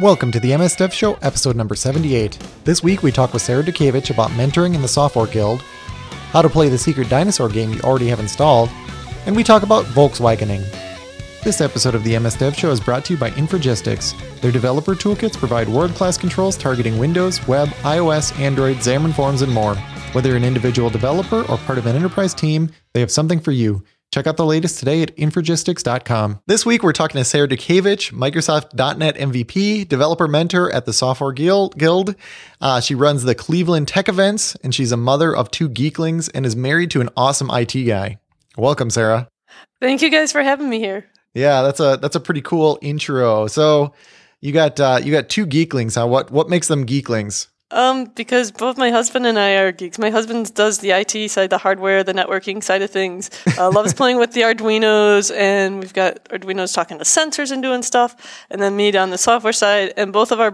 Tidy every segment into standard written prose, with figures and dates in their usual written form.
Welcome to the MS Dev Show, episode number 78. This week we talk with Sarah Dukavich about mentoring in the Software Guild, how to play the secret dinosaur game you already have installed, and we talk about Volkswagening. This episode of the MS Dev Show is brought to you by Infragistics. Their developer toolkits provide world-class controls targeting Windows, web, iOS, Android, Xamarin.Forms, and more. Whether you're an individual developer or part of an enterprise team, they have something for you. Check out the latest today at Infragistics.com. This week, we're talking to Sarah Dukavich, Microsoft.NET MVP, developer mentor at the Software Guild. She runs the Cleveland Tech events, and she's a mother of two geeklings and is married to an awesome IT guy. Welcome, Sarah. Thank you guys for having me here. Yeah, that's a pretty cool intro. So you got two geeklings, huh? What makes them geeklings? Because both my husband and I are geeks. My husband does the IT side, the hardware, the networking side of things. Loves playing with the Arduinos, and we've got Arduinos talking to sensors and doing stuff. And then me on the software side, and both of our,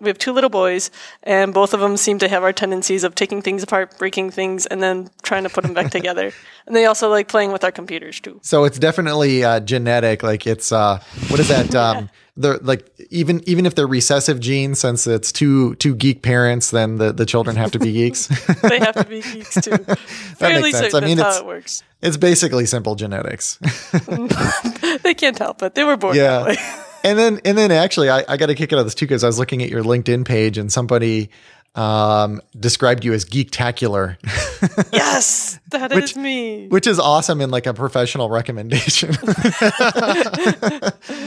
we have two little boys, and both of them seem to have our tendencies of taking things apart, breaking things, and then trying to put them back together. And they also like playing with our computers too. So it's definitely genetic. Like it's, what is that? Yeah. They're like, even if they're recessive genes, since it's two geek parents, then the children have to be geeks. They have to be geeks too. That makes sense. I mean, that's how it works. It's basically simple genetics. They can't help it. They were born that way. And then actually, I got to kick it out of this too, because I was looking at your LinkedIn page and somebody described you as geektacular. Yes, that is me. Which is awesome in like a professional recommendation.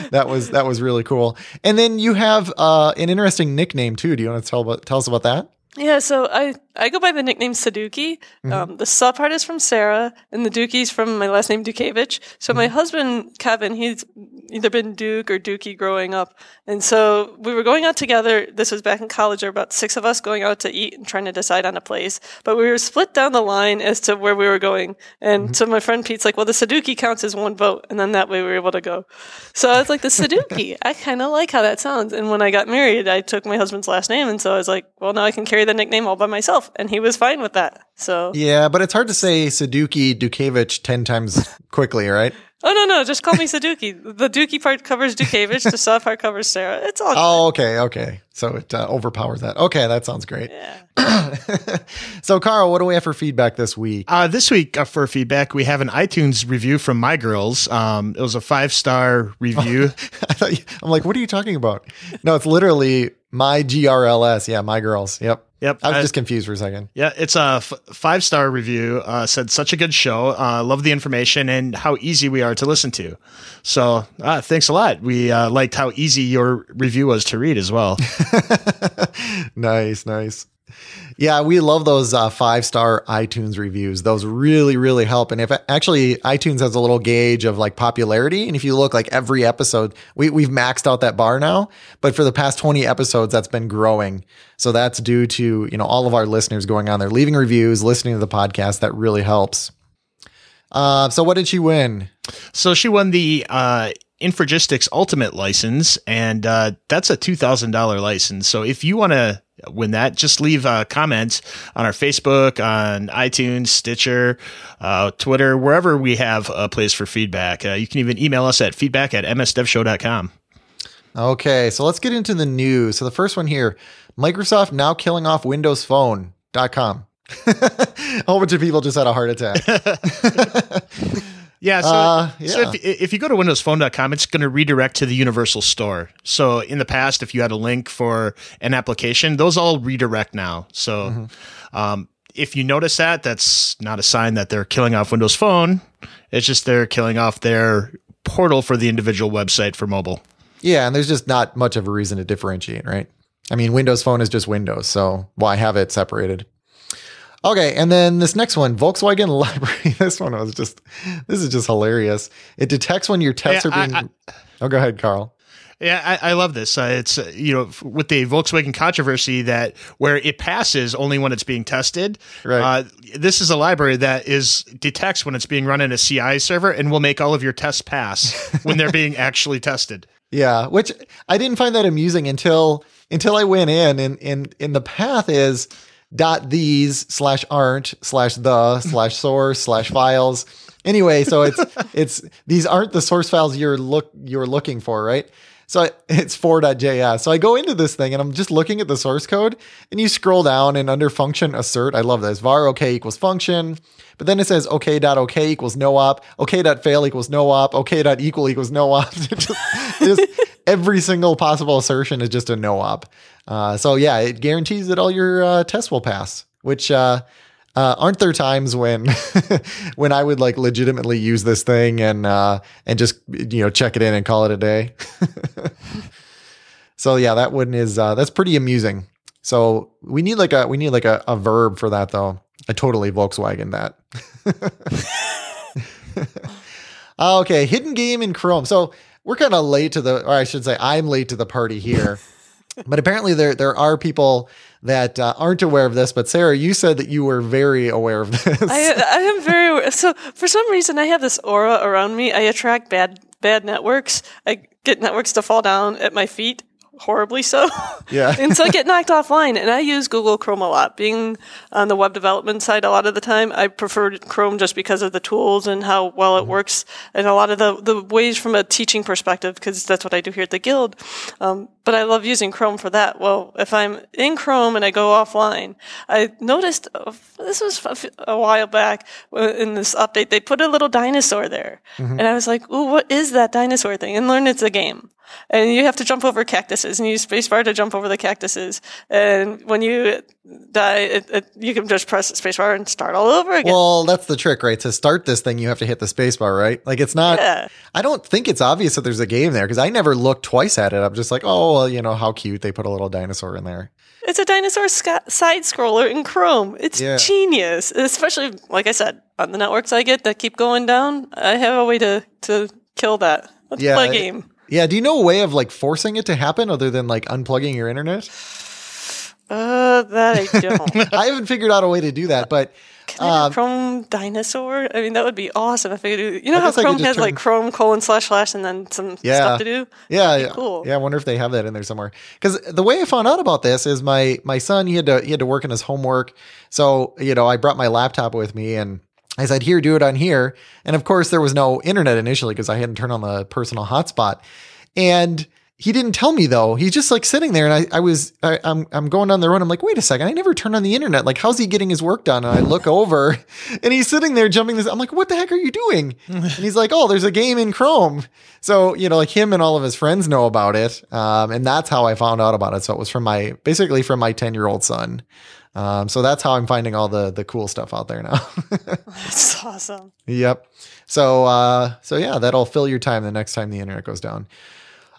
That was really cool. And then you have an interesting nickname too. Do you want to tell us about that? Yeah, so I go by the nickname Saduki. Mm-hmm. The Sa part is from Sarah, and the Duki's from my last name, Dukavich. So my husband, Kevin, he's either been Duke or Dookie growing up. And so we were going out together. This was back in college. There were about six of us going out to eat and trying to decide on a place. But we were split down the line as to where we were going. And so my friend Pete's like, well, the Saduki counts as one vote. And then that way we were able to go. So I was like, the Saduki. I kind of like how that sounds. And when I got married, I took my husband's last name. And so I was like, well, now I can carry the nickname all by myself, and he was fine with that. So yeah, but it's hard to say Saduki Dukavich 10 times quickly, right? Oh no, just call me Saduki. The Dookie part covers Dukavich, the soft part covers Sarah. It's all good. Oh, okay. So it overpowers that. Okay, that sounds great. Yeah. So Carl, what do we have for feedback this week? For feedback, we have an iTunes review from my girls. It was a 5-star review. I'm like, what are you talking about? No, it's literally my GRLS. Yeah, my girls. Yep. I was just confused for a second. Yeah, it's a 5-star review. Said such a good show. Love the information and how easy we are to listen to. So thanks a lot. We liked how easy your review was to read as well. Nice. Yeah, we love those 5-star iTunes reviews. Those really, really help. And if actually iTunes has a little gauge of like popularity. And if you look like every episode, we've maxed out that bar now. But for the past 20 episodes, that's been growing. So that's due to, all of our listeners going on there, leaving reviews, listening to the podcast. That really helps. So what did she win? So she won the Infragistics Ultimate license. And that's a $2,000 license. So if you want to win that, just leave a comment on our Facebook, on iTunes, Stitcher, Twitter, wherever we have a place for feedback. You can even email us at feedback@msdevshow.com. Okay, so let's get into the news. So the first one here, Microsoft now killing off windowsphone.com. A whole bunch of people just had a heart attack. Yeah, so if you go to windowsphone.com, it's going to redirect to the universal store. So in the past, if you had a link for an application, those all redirect now. So if you notice that, that's not a sign that they're killing off Windows Phone. It's just they're killing off their portal for the individual website for mobile. Yeah, and there's just not much of a reason to differentiate, right? I mean, Windows Phone is just Windows, so why have it separated? Okay, and then this next one, Volkswagen Library. This is just hilarious. It detects when your tests are being... Oh, go ahead, Carl. Yeah, I love this. It's, with the Volkswagen controversy that where it passes only when it's being tested. Right. This is a library that detects when it's being run in a CI server and will make all of your tests pass when they're being actually tested. Yeah, which I didn't find that amusing until I went in and the path is... .these/aren't/the/source/files. Anyway, so it's these aren't the source files you're looking for, right? So it's 4.js. So I go into this thing and I'm just looking at the source code, and you scroll down and under function assert, I love this, var okay equals function, but then it says okay.okay equals no op, okay.fail equals no op, okay.equal equals no op. just every single possible assertion is just a no op. So yeah, it guarantees that all your tests will pass, which aren't there times when when I would like legitimately use this thing and just, you know, check it in and call it a day. So yeah, that one is that's pretty amusing. So we need like a verb for that though. I totally Volkswagen that. Okay, hidden game in Chrome. So we're kind of late to the, or I should say I'm late to the party here. But apparently there are people that aren't aware of this. But Sarah, you said that you were very aware of this. I am very aware. So for some reason, I have this aura around me. I attract bad networks. I get networks to fall down at my feet, horribly so. Yeah. And so I get knocked offline. And I use Google Chrome a lot. Being on the web development side a lot of the time, I prefer Chrome just because of the tools and how well it works. And a lot of the ways from a teaching perspective, because that's what I do here at the Guild. But I love using Chrome for that. Well, if I'm in Chrome and I go offline, I noticed, this was a while back in this update, they put a little dinosaur there. Mm-hmm. And I was like, ooh, what is that dinosaur thing? And learn it's a game. And you have to jump over cactuses, and you use spacebar to jump over the cactuses. And when you die, you can just press spacebar and start all over again. Well, that's the trick, right? To start this thing, you have to hit the spacebar, right? Like it's not, yeah. I don't think it's obvious that there's a game there because I never looked twice at it. I'm just like, oh, well, you know, how cute they put a little dinosaur in there. It's a dinosaur side-scroller in Chrome. It's genius, especially, like I said, on the networks I get that keep going down. I have a way to kill that. Let's play a game. Do you know a way of like forcing it to happen other than like unplugging your internet? That I don't. I haven't figured out a way to do that, but can I do Chrome dinosaur? I mean, that would be awesome if I could do. You know how Chrome has like Chrome:// and then some stuff to do? Yeah, cool. Yeah, I wonder if they have that in there somewhere. Because the way I found out about this is my son, he had to work on his homework, so you know I brought my laptop with me and I said, here, do it on here. And of course, there was no internet initially because I hadn't turned on the personal hotspot. And he didn't tell me though. He's just like sitting there, and I'm going down the road. I'm like, wait a second, I never turned on the internet. Like, how's he getting his work done? And I look over, and he's sitting there jumping this. I'm like, what the heck are you doing? And he's like, oh, there's a game in Chrome. So you know, like him and all of his friends know about it, and that's how I found out about it. So it was from my 10-year-old son. So that's how I'm finding all the cool stuff out there now. That's awesome. Yep. So yeah, that'll fill your time the next time the internet goes down.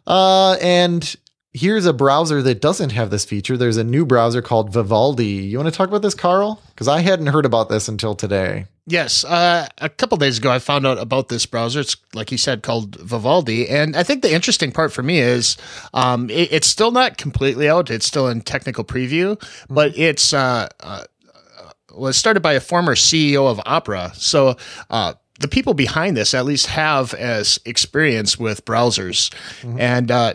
And here's a browser that doesn't have this feature. There's a new browser called Vivaldi. You want to talk about this, Carl? Because I hadn't heard about this until today. Yes. A couple days ago, I found out about this browser. It's, like you said, called Vivaldi. And I think the interesting part for me is it's still not completely out. It's still in technical preview, but it's was started by a former CEO of Opera. So the people behind this at least have as experience with browsers. Mm-hmm. And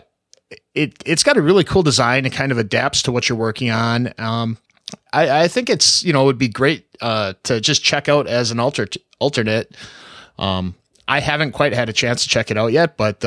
it's got a really cool design. It kind of adapts to what you're working on. I think it's, you know, it would be great to just check out as an alternate. I haven't quite had a chance to check it out yet, but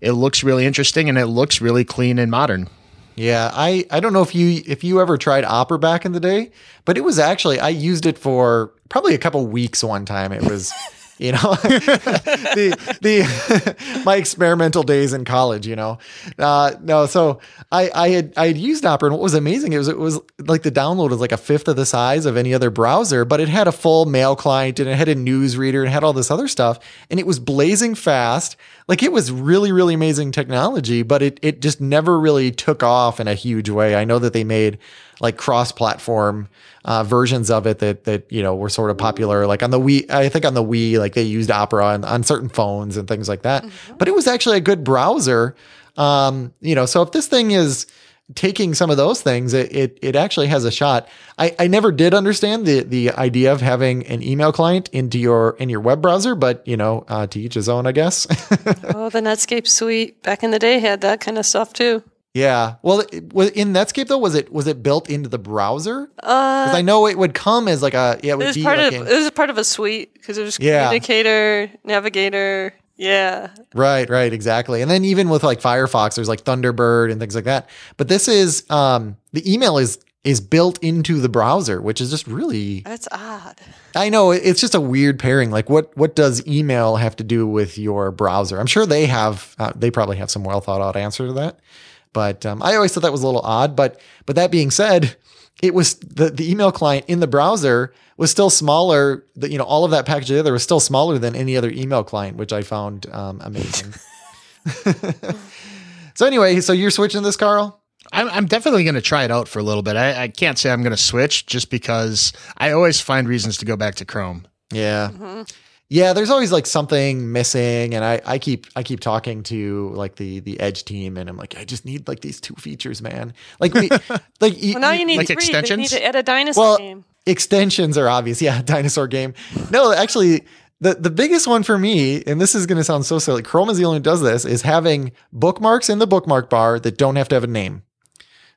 it looks really interesting and it looks really clean and modern. Yeah, I don't know if you ever tried Opera back in the day, but it was actually, I used it for probably a couple weeks one time. It was... You know, the my experimental days in college, you know, no. So I had used Opera, and what was amazing, it was like the download was like a fifth of the size of any other browser, but it had a full mail client and it had a newsreader and had all this other stuff, and it was blazing fast. Like it was really, really amazing technology, but it just never really took off in a huge way. I know that they made like cross-platform versions of it that you know were sort of popular. Like on the Wii, I think on the Wii, like they used Opera on certain phones and things like that. Mm-hmm. But it was actually a good browser, you know. So if this thing is taking some of those things, it actually has a shot. I never did understand the idea of having an email client into your web browser, but you know, to each his own, I guess. Oh, the Netscape suite back in the day had that kind of stuff too. Yeah. Well, in Netscape though, was it built into the browser? Because I know it would come as like a it was part of a suite because it was Communicator, Navigator. Yeah. Right, exactly. And then even with like Firefox, there's like Thunderbird and things like that. But this is the email is built into the browser, which is just really... That's odd. I know. It's just a weird pairing. Like what does email have to do with your browser? I'm sure they probably have some well thought out answer to that. But I always thought that was a little odd. But that being said, it was the email client in the browser was still smaller. All of that package together was still smaller than any other email client, which I found amazing. So anyway, so you're switching this, Carl? I'm definitely going to try it out for a little bit. I can't say I'm going to switch just because I always find reasons to go back to Chrome. Yeah. Mm-hmm. Yeah, there's always like something missing, and I keep talking to like the Edge team, and I'm like, I just need like these two features, man. Well, now you need like three. Extensions. They need to add a dinosaur game. Extensions are obvious. Yeah, dinosaur game. No, actually, the biggest one for me, and this is going to sound so silly, Chrome is the only one who does this, is having bookmarks in the bookmark bar that don't have to have a name.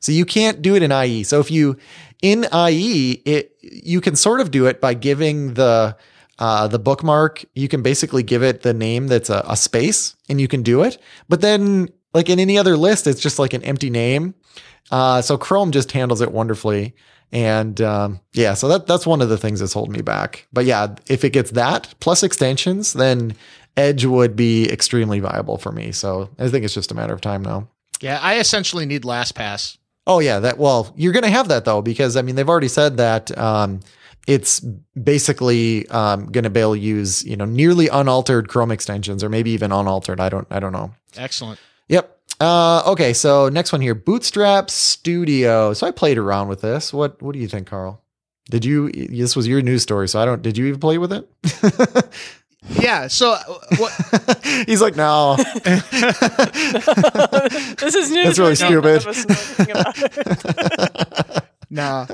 So you can't do it in IE. So if you in IE, you can sort of do it by giving the bookmark, you can basically give it the name that's a space, and you can do it. But then, like in any other list, it's just like an empty name. So Chrome just handles it wonderfully. And so that's one of the things that's holding me back. But yeah, if it gets that plus extensions, then Edge would be extremely viable for me. So I think it's just a matter of time now. Yeah, I essentially need LastPass. Oh yeah, you're going to have that though, because I mean they've already said that. It's basically going to be able to use nearly unaltered Chrome extensions, or maybe even unaltered. I don't know. Excellent. Yep. Okay. So next one here, Bootstrap Studio. So I played around with this. What do you think, Carl? Did you? This was your news story, so I don't. Did you even play with it? Yeah. So what? He's like, no. This is news. That's really stupid. Nah.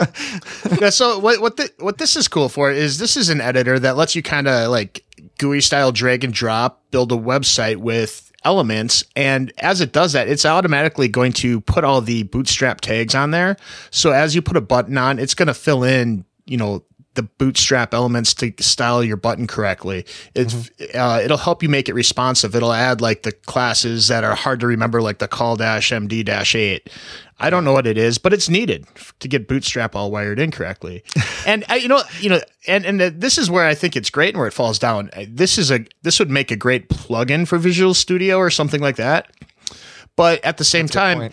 Yeah, so what this is cool for is this is an editor that lets you kind of like GUI style drag and drop, build a website with elements. And as it does that, it's automatically going to put all the Bootstrap tags on there. So as you put a button on, it's going to fill in, the Bootstrap elements to style your button correctly. It'll help you make it responsive. It'll add like the classes that are hard to remember, like the call-md-8. I don't know what it is, but it's needed to get Bootstrap all wired in correctly. And and this is where I think it's great and where it falls down. This would make a great plugin for Visual Studio or something like that. But at the same time,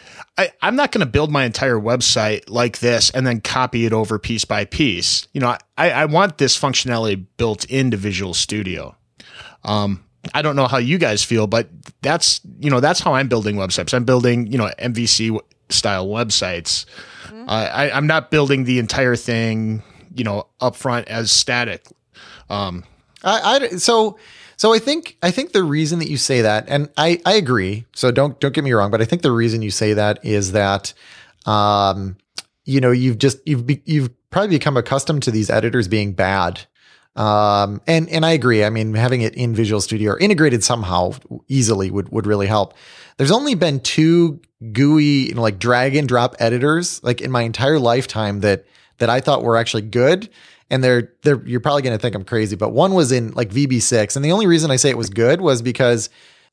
I'm not going to build my entire website like this and then copy it over piece by piece. I want this functionality built into Visual Studio. I don't know how you guys feel, but that's how I'm building websites. I'm building, MVC style websites. Mm-hmm. I'm not building the entire thing, up front as static. So I think the reason that you say that, and I agree, so don't get me wrong, but I think the reason you say that is that you've probably become accustomed to these editors being bad. And I agree. I mean, having it in Visual Studio or integrated somehow easily would really help. There's only been two GUI like drag and drop editors like in my entire lifetime that I thought were actually good. And you're probably going to think I'm crazy, but one was in like VB6. And the only reason I say it was good was because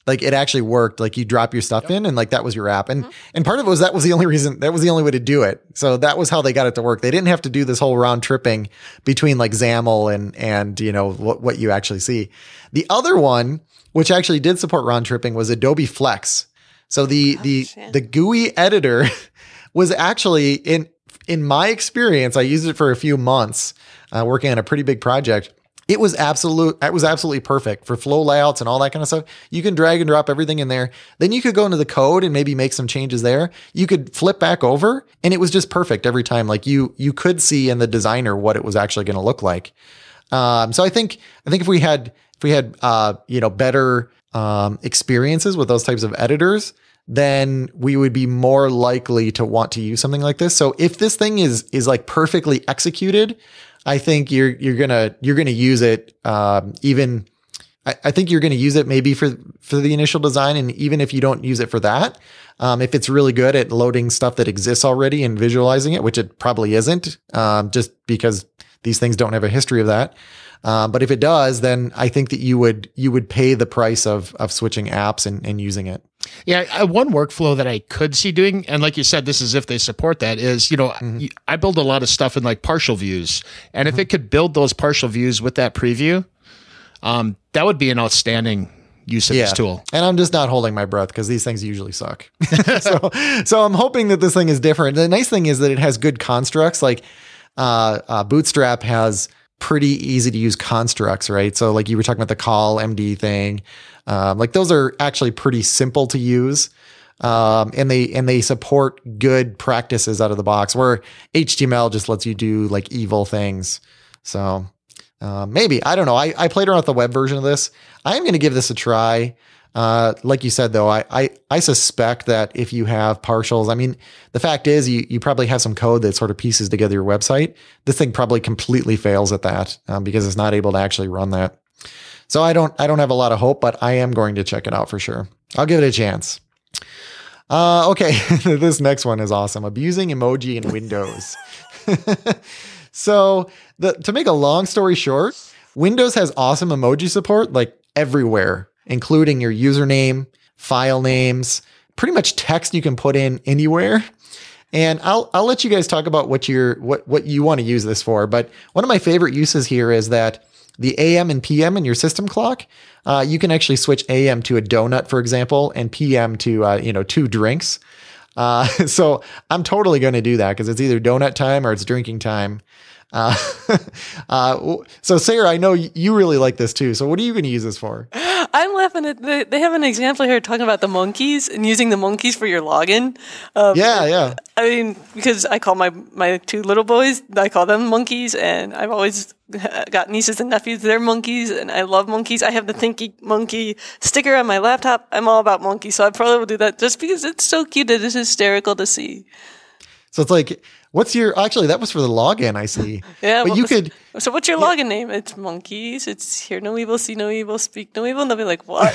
like it actually worked. Like you drop your stuff in and like that was your app. And and part of it was that was the only reason, that was the only way to do it. So that was how they got it to work. They didn't have to do this whole round tripping between like XAML and what you actually see. The other one, which actually did support round tripping, was Adobe Flex. So the GUI editor was actually in my experience, I used it for a few months. Working on a pretty big project, it was absolutely perfect for flow layouts and all that kind of stuff. You can drag and drop everything in there. Then you could go into the code and maybe make some changes there. You could flip back over, and it was just perfect every time. Like you could see in the designer what it was actually going to look like. So I think if we had better experiences with those types of editors, then we would be more likely to want to use something like this. So if this thing is like perfectly executed, I think you're gonna use it. I think you're gonna use it maybe for the initial design, and even if you don't use it for that, if it's really good at loading stuff that exists already and visualizing it, which it probably isn't, just because These things don't have a history of that. But if it does, then I think that you would pay the price of switching apps and using it. Yeah. One workflow that I could see doing, and like you said, this is if they support that, is, you know, I build a lot of stuff in like partial views. And if it could build those partial views with that preview, that would be an outstanding use of this tool. And I'm just not holding my breath because these things usually suck. so I'm hoping that this thing is different. The nice thing is that it has good constructs. Like Bootstrap has pretty easy to use constructs, right? So like you were talking about the call MD thing. Like those are actually pretty simple to use. And they support good practices out of the box, where HTML just lets you do like evil things. So maybe, I don't know. I played around with the web version of this. I'm going to give this a try. Like you said, though, I suspect that if you have partials, I mean, the fact is you probably have some code that sort of pieces together your website. This thing probably completely fails at that, because it's not able to actually run that. So I don't have a lot of hope, but I am going to check it out for sure. I'll give it a chance. Okay. This next one is awesome. Abusing emoji in Windows. So to make a long story short, Windows has awesome emoji support, like everywhere, including your username, file names, pretty much text you can put in anywhere. And I'll let you guys talk about what you want to use this for. But one of my favorite uses here is that the AM and PM in your system clock, you can actually switch AM to a donut, for example, and PM to, 2 drinks. So I'm totally going to do that because it's either donut time or it's drinking time. So Sarah, I know you really like this too. So what are you going to use this for? I'm laughing at they have an example here talking about the monkeys and using the monkeys for your login. Yeah. I mean, because I call my 2 little boys, I call them monkeys, and I've always got nieces and nephews, they're monkeys, and I love monkeys. I have the Thinky Monkey sticker on my laptop. I'm all about monkeys, so I probably will do that just because it's so cute and it's hysterical to see. So it's like, actually that was for the login, I see. Yeah. But so what's your login name? It's monkeys. It's hear no evil, see no evil, speak no evil. And they'll be like, what?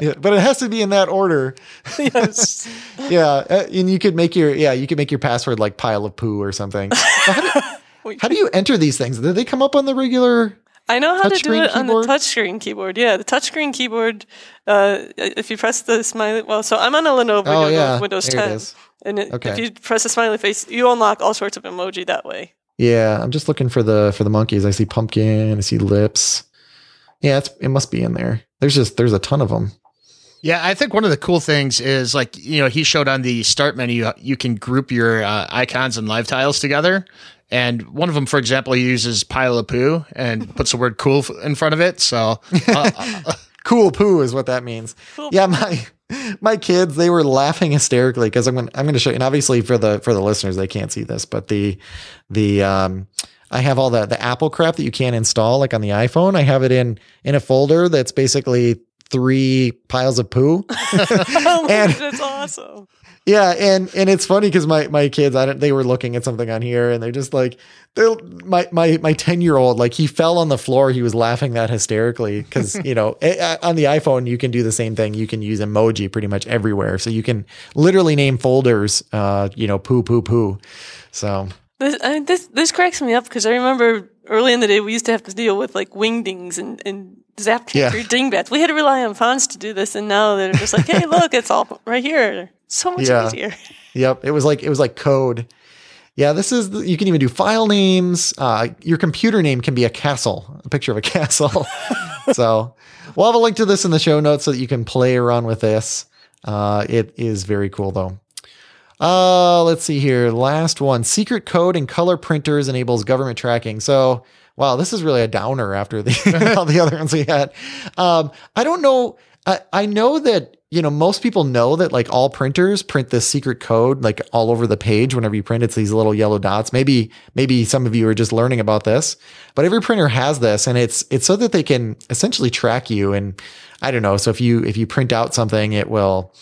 Yeah, but it has to be in that order. Yes. Yeah. And you could make your password like pile of poo or something. How do you enter these things? Do they come up on the regular? I know how to do it on the touchscreen keyboard. Yeah, the touchscreen keyboard. If you press the smiley, so I'm on a Lenovo Windows 10, and if you press the smiley face, you unlock all sorts of emoji that way. Yeah, I'm just looking for the monkeys. I see pumpkin. I see lips. Yeah, it must be in there. There's a ton of them. Yeah, I think one of the cool things is, like, he showed on the start menu, you can group your icons and live tiles together. And one of them, for example, he uses pile of poo and puts the word cool in front of it. So cool poo is what that means. Cool. Yeah. My kids, they were laughing hysterically because I'm going to show you. And obviously for the listeners, they can't see this, but I have all the Apple crap that you can't install, like on the iPhone. I have it in a folder that's basically 3 piles of poo. Oh my God, that's awesome. Yeah, and it's funny because my kids, they were looking at something on here, and they're just like, my 10-year-old, like, he fell on the floor. He was laughing that hysterically because on the iPhone you can do the same thing. You can use emoji pretty much everywhere, so you can literally name folders, poo poo poo. So this cracks me up because I remember early in the day we used to have to deal with like wingdings and Zaptree dingbats. We had to rely on fonts to do this, and now they're just like, hey, look, it's all right here. So much easier. Yep. It was like code. Yeah. You can even do file names. Your computer name can be a picture of a castle. So we'll have a link to this in the show notes so that you can play around with this. It is very cool though. Let's see here. Last one, secret code and color printers enables government tracking. So, wow, this is really a downer after all the other ones we had. I don't know. I know that, most people know that like all printers print this secret code, like all over the page. Whenever you print, it's these little yellow dots. Maybe some of you are just learning about this, but every printer has this, and it's so that they can essentially track you. And I don't know. So if you print out something, it will,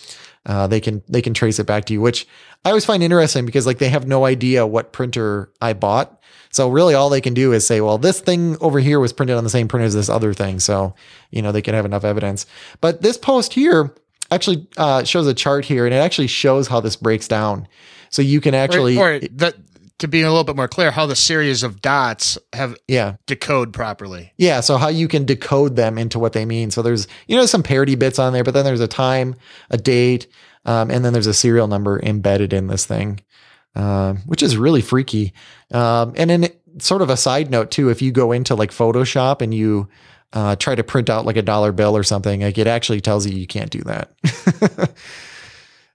they can trace it back to you, which I always find interesting because like they have no idea what printer I bought. So really all they can do is say, well, this thing over here was printed on the same printer as this other thing. So, they can have enough evidence, but this post here actually shows a chart here, and it actually shows how this breaks down. So you can actually to be a little bit more clear, how the series of dots have decode properly. Yeah. So how you can decode them into what they mean. So there's, you know, some parity bits on there, but then there's a time, a date, and then there's a serial number embedded in this thing, which is really freaky. And then sort of a side note too, if you go into like Photoshop and you try to print out like $1 bill or something, like it actually tells you can't do that.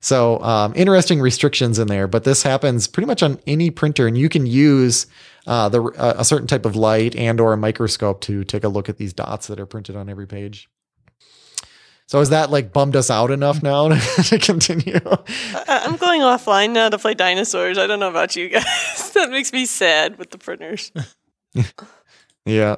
So interesting restrictions in there, but this happens pretty much on any printer, and you can use a certain type of light and or a microscope to take a look at these dots that are printed on every page. So is that like bummed us out enough now to continue? I'm going offline now to play dinosaurs. I don't know about you guys. That makes me sad with the printers. Yeah.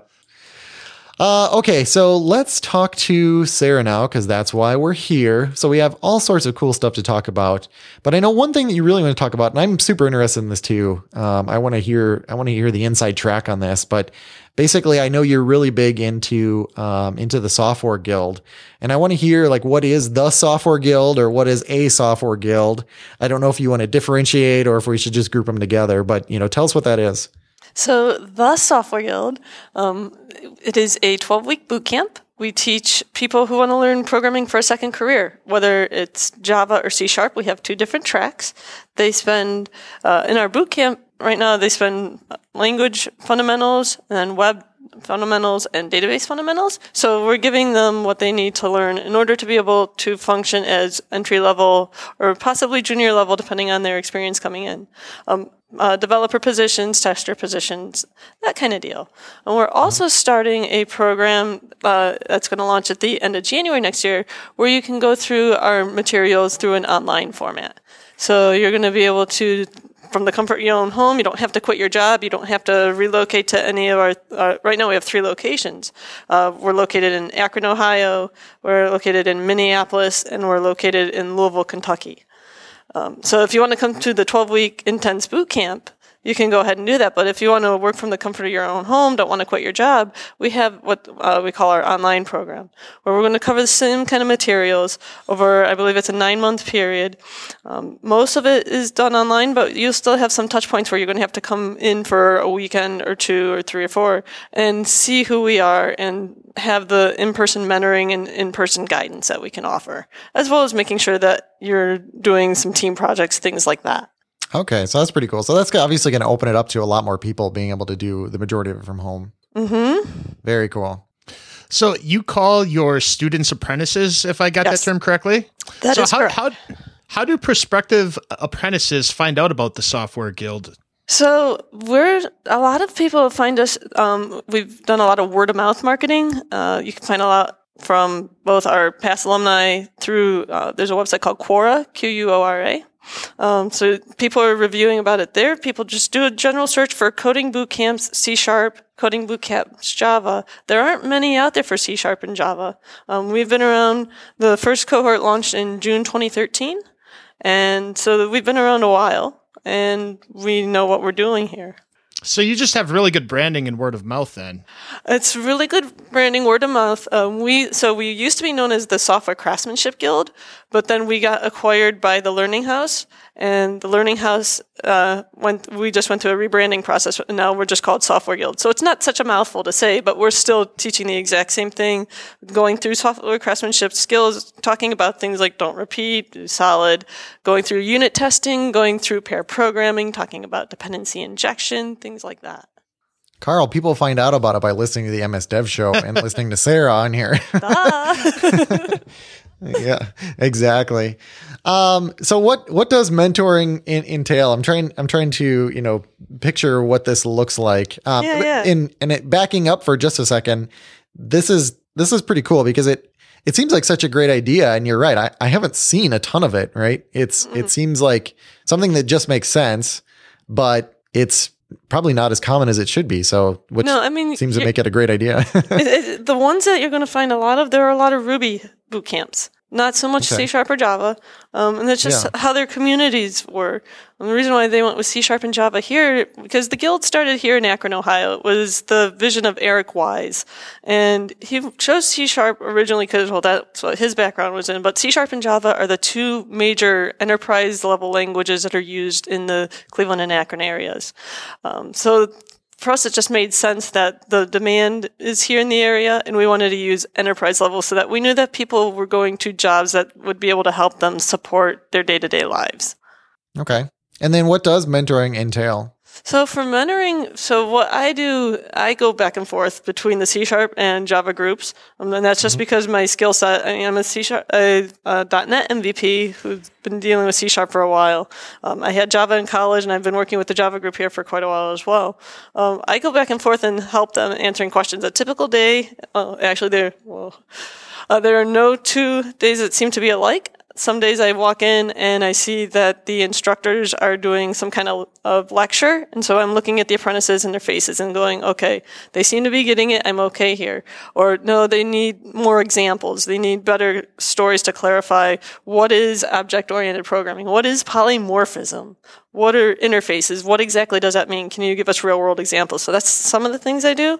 Okay, so let's talk to Sarah now, because that's why we're here. So we have all sorts of cool stuff to talk about, but I know one thing that you really want to talk about, and I'm super interested in this too. I want to hear the inside track on this, but basically, I know you're really big into the Software Guild, and I want to hear like what is the Software Guild or what is a Software Guild. I don't know if you want to differentiate or if we should just group them together, but you know, tell us what that is. So the Software Guild, it is a 12-week boot camp. We teach people who want to learn programming for a second career, whether it's Java or C Sharp. We have two different tracks. They spend, in our boot camp right now, they spend language fundamentals and web fundamentals and database fundamentals. So we're giving them what they need to learn in order to be able to function as entry-level or possibly junior-level, depending on their experience coming in. Developer positions, tester positions, that kind of deal. And we're also starting a program that's going to launch at the end of January next year, where you can go through our materials through an online format. So you're going to be able to, from the comfort of your own home, you don't have to quit your job, you don't have to relocate to any of our, right now we have 3 locations. We're located in Akron, Ohio, we're located in Minneapolis, and we're located in Louisville, Kentucky. So if you want to come to the 12-week intense boot camp, you can go ahead and do that. But if you want to work from the comfort of your own home, don't want to quit your job, we have what we call our online program, where we're going to cover the same kind of materials over, I believe it's a 9-month period. Most of it is done online, but you'll still have some touch points where you're going to have to come in for a weekend or 2 or 3 or 4 and see who we are and have the in-person mentoring and in-person guidance that we can offer, as well as making sure that you're doing some team projects, things like that. Okay, so that's pretty cool. So that's obviously going to open it up to a lot more people being able to do the majority of it from home. Mm-hmm. Very cool. So you call your students apprentices, if I got that term correctly? That is correct. How do prospective apprentices find out about the Software Guild? So a lot of people find us, we've done a lot of word-of-mouth marketing. You can find a lot from both our past alumni through, there's a website called Quora, Quora. So people are reviewing about it there. People just do a general search for coding boot camps, C#, coding boot camps, Java. There aren't many out there for C# and Java. We've been around, the first cohort launched in June 2013. And so we've been around a while and we know what we're doing here. So you just have really good branding and word of mouth then. It's really good branding, word of mouth. We used to be known as the Software Craftsmanship Guild, but then we got acquired by the Learning House, and the Learning House we just went through a rebranding process, and now we're just called Software Guild. So it's not such a mouthful to say, but we're still teaching the exact same thing, going through software craftsmanship skills, talking about things like don't repeat, do solid, going through unit testing, going through pair programming, talking about dependency injection, things like that. Carl, people find out about it by listening to the MS Dev Show and listening to Sarah on here. Yeah, exactly. So what does mentoring entail? I'm trying to, picture what this looks like. Backing up for just a second, this is pretty cool because it seems like such a great idea. And you're right. I haven't seen a ton of it, right? It seems like something that just makes sense, but it's probably not as common as it should be. So, seems to make it a great idea. The ones that you're going to find a lot of, there are a lot of Ruby boot camps. Not so much C# or Java. And that's just how their communities were. And the reason why they went with C# and Java here, because the guild started here in Akron, Ohio. It was the vision of Eric Wise. And he chose C# originally because, well, that's what his background was in. But C# and Java are the two major enterprise-level languages that are used in the Cleveland and Akron areas. So for us, it just made sense that the demand is here in the area, and we wanted to use enterprise level so that we knew that people were going to jobs that would be able to help them support their day-to-day lives. Okay. And then what does mentoring entail? So for mentoring, so what I do, I go back and forth between the C# and Java groups. And that's just because my skill set, I mean, I'm a .NET MVP who's been dealing with C# for a while. I had Java in college, and I've been working with the Java group here for quite a while as well. I go back and forth and help them answering questions. A typical day, there are no 2 days that seem to be alike. Some days I walk in and I see that the instructors are doing some kind of lecture. And so I'm looking at the apprentices and their faces and going, okay, they seem to be getting it. I'm okay here. Or no, they need more examples. They need better stories to clarify what is object-oriented programming? What is polymorphism? What are interfaces? What exactly does that mean? Can you give us real-world examples? So that's some of the things I do.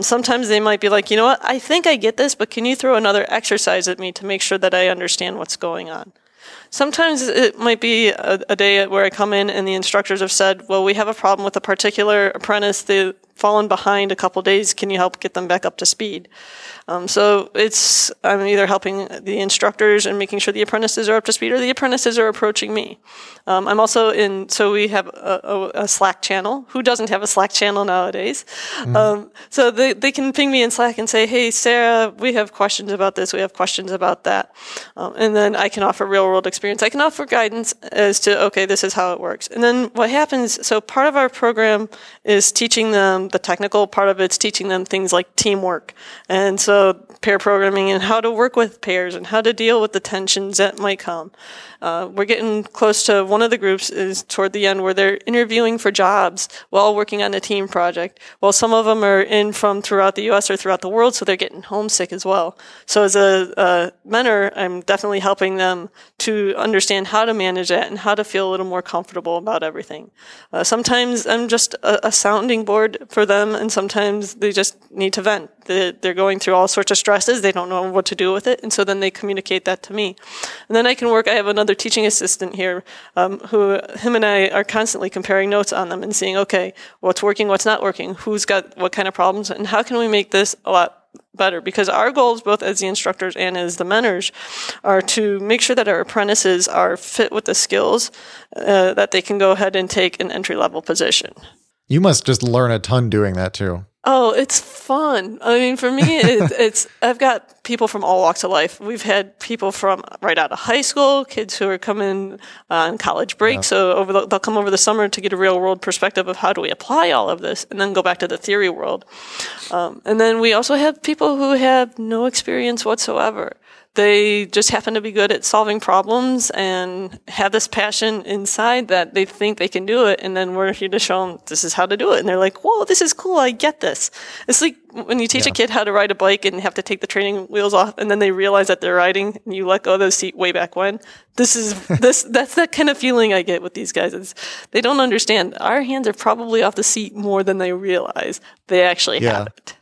Sometimes they might be like, you know what, I think I get this, but can you throw another exercise at me to make sure that I understand what's going on? Sometimes it might be a day where I come in and the instructors have said, well, we have a problem with a particular apprentice. They've fallen behind a couple days. Can you help get them back up to speed? I'm either helping the instructors and making sure the apprentices are up to speed, or the apprentices are approaching me. I'm also in, so we have a Slack channel. Who doesn't have a Slack channel nowadays? So they can ping me in Slack and say, hey, Sarah, we have questions about this. We have questions about that. And then I can offer real-world experience. I can offer guidance as to, okay, this is how it works. And then what happens, so part of our program is teaching them the technical part of it's teaching them things like teamwork. And so pair programming and how to work with pairs and how to deal with the tensions that might come. We're getting close to one of the groups is toward the end where they're interviewing for jobs while working on a team project. Well, some of them are in from throughout the U.S. or throughout the world, so they're getting homesick as well. So as a mentor, I'm definitely helping them to understand how to manage that and how to feel a little more comfortable about everything. Sometimes I'm just a sounding board for them, and sometimes they just need to vent. They're going through all sorts of stresses. They don't know what to do with it, and so then they communicate that to me. And then I can work. I have another teaching assistant here who him and I are constantly comparing notes on them and seeing, okay, what's working, what's not working, who's got what kind of problems, and how can we make this a lot better? Because our goals, both as the instructors and as the mentors, are to make sure that our apprentices are fit with the skills that they can go ahead and take an entry-level position. You must just learn a ton doing that too. Oh, it's fun. I mean, for me, I've got people from all walks of life. We've had people from right out of high school, kids who are coming on college break. Yeah. So they'll come over the summer to get a real world perspective of how do we apply all of this and then go back to the theory world. And then we also have people who have no experience whatsoever. They just happen to be good at solving problems and have this passion inside that they think they can do it. And then we're here to show them this is how to do it. And they're like, whoa, this is cool. I get this. It's like when you teach a kid how to ride a bike and have to take the training wheels off and then they realize that they're riding and you let go of the seat way back when. That's that kind of feeling I get with these guys. They don't understand. Our hands are probably off the seat more than they realize they actually have it.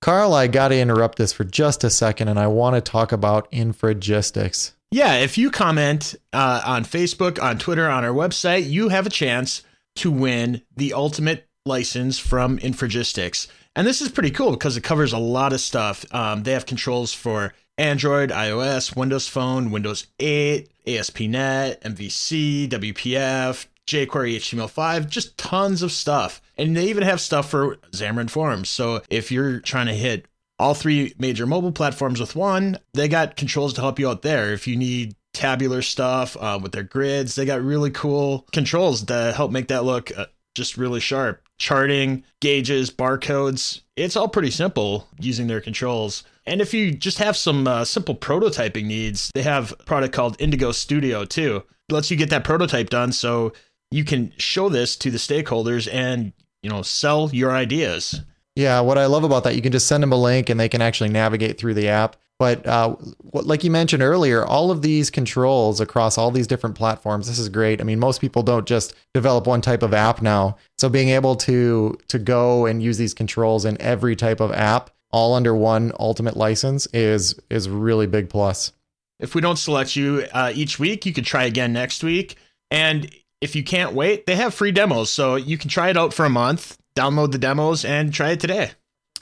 Carl, I got to interrupt this for just a second, and I want to talk about Infragistics. Yeah, if you comment on Facebook, on Twitter, on our website, you have a chance to win the ultimate license from Infragistics. And this is pretty cool because it covers a lot of stuff. They have controls for Android, iOS, Windows Phone, Windows 8, ASP.NET, MVC, WPF, jQuery, HTML5, just tons of stuff. And they even have stuff for Xamarin.Forms. So if you're trying to hit all three major mobile platforms with one, they got controls to help you out there. If you need tabular stuff with their grids, they got really cool controls to help make that look just really sharp. Charting, gauges, barcodes, it's all pretty simple using their controls. And if you just have some simple prototyping needs, they have a product called Indigo Studio too. It lets you get that prototype done so you can show this to the stakeholders and, you know, sell your ideas. Yeah, what I love about that, you can just send them a link and they can actually navigate through the app. But like you mentioned earlier, all of these controls across all these different platforms, this is great. I mean, most people don't just develop one type of app now. So being able to go and use these controls in every type of app, all under one ultimate license is a really big plus. If we don't select you each week, you could try again next week. And if you can't wait, they have free demos. So you can try it out for a month, download the demos and try it today.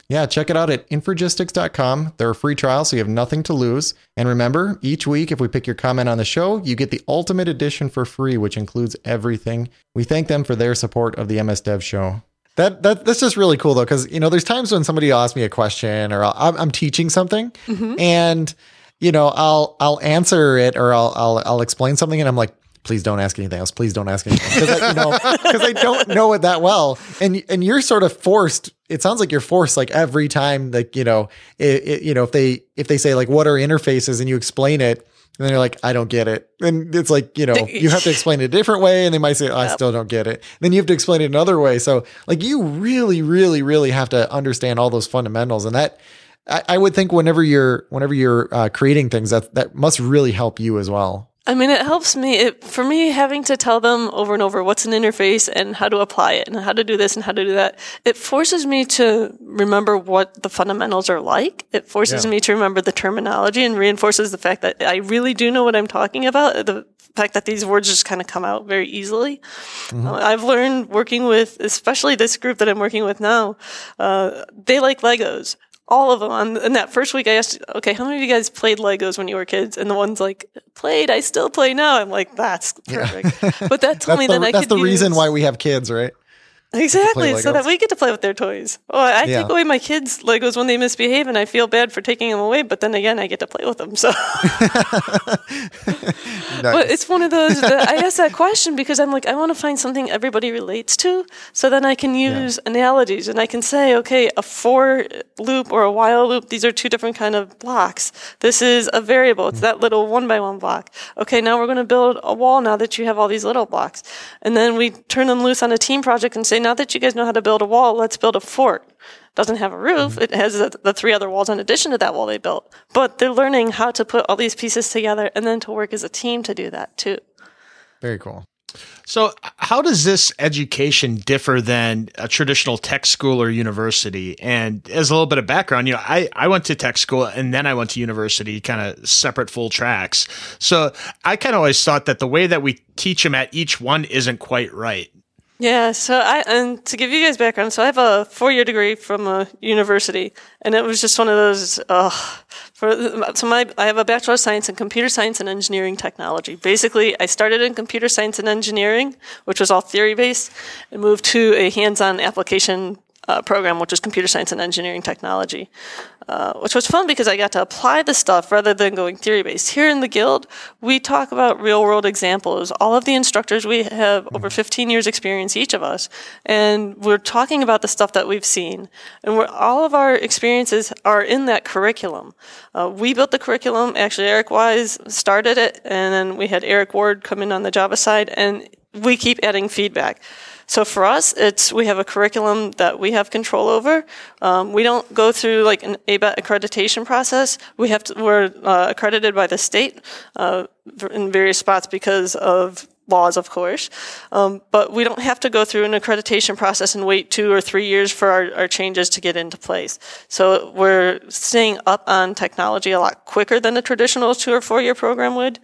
Yeah, check it out at infragistics.com. They're a free trial, so you have nothing to lose. And remember, each week, if we pick your comment on the show, you get the Ultimate Edition for free, which includes everything. We thank them for their support of the MS Dev Show. That's just really cool, though, because, you know, there's times when somebody asks me a question or I'm teaching something and, you know, I'll answer it or I'll explain something and I'm like, please don't ask anything else. Please don't ask anything else. Because I don't know it that well. And you're sort of forced. It sounds like you're forced, like every time, like, you know, if they say like, what are interfaces, and you explain it, and then you're like, I don't get it. And it's like, you know, you have to explain it a different way. And they might say, I still don't get it. And then you have to explain it another way. So like you really, really, really have to understand all those fundamentals. And that I would think whenever you're creating things, that must really help you as well. I mean, it helps me. For me, having to tell them over and over what's an interface and how to apply it and how to do this and how to do that, it forces me to remember what the fundamentals are like. It forces me to remember the terminology and reinforces the fact that I really do know what I'm talking about, the fact that these words just kind of come out very easily. Mm-hmm. I've learned working with, especially this group that I'm working with now, they like Legos. All of them. In that first week, I asked, okay, how many of you guys played Legos when you were kids? And the one's like, played, I still play now. I'm like, that's perfect. Yeah. But that told me that I could use... That's the reason why we have kids, right? Exactly, so that we get to play with their toys. Oh, I take away my kids' Legos when they misbehave, and I feel bad for taking them away, but then again, I get to play with them. So, nice. But it's one of those that I ask that question because I'm like, I want to find something everybody relates to, so then I can use analogies, and I can say, okay, a for loop or a while loop, these are two different kind of blocks. This is a variable. It's that little one-by-one block. Okay, now we're going to build a wall now that you have all these little blocks. And then we turn them loose on a team project and say, now that you guys know how to build a wall, let's build a fort. It doesn't have a roof. It has the three other walls in addition to that wall they built. But they're learning how to put all these pieces together and then to work as a team to do that too. Very cool. So how does this education differ than a traditional tech school or university? And as a little bit of background, you know, I went to tech school and then I went to university, kind of separate full tracks. So I kind of always thought that the way that we teach them at each one isn't quite right. Yeah, so and to give you guys background, so I have a 4-year degree from a university, and it was just one of those, I have a Bachelor of Science in Computer Science and Engineering Technology. Basically, I started in Computer Science and Engineering, which was all theory-based, and moved to a hands-on application program, which is Computer Science and Engineering Technology, which was fun because I got to apply the stuff rather than going theory-based. Here in the Guild, we talk about real-world examples. All of the instructors, we have over 15 years experience, each of us, and we're talking about the stuff that we've seen. And all of our experiences are in that curriculum. We built the curriculum. Actually, Eric Wise started it, and then we had Eric Ward come in on the Java side, and we keep adding feedback. So for us, we have a curriculum that we have control over. We don't go through like an ABET accreditation process. We're accredited by the state in various spots because of laws, of course. But we don't have to go through an accreditation process and wait 2 or 3 years for our changes to get into place. So we're staying up on technology a lot quicker than a traditional 2 or 4 year program would.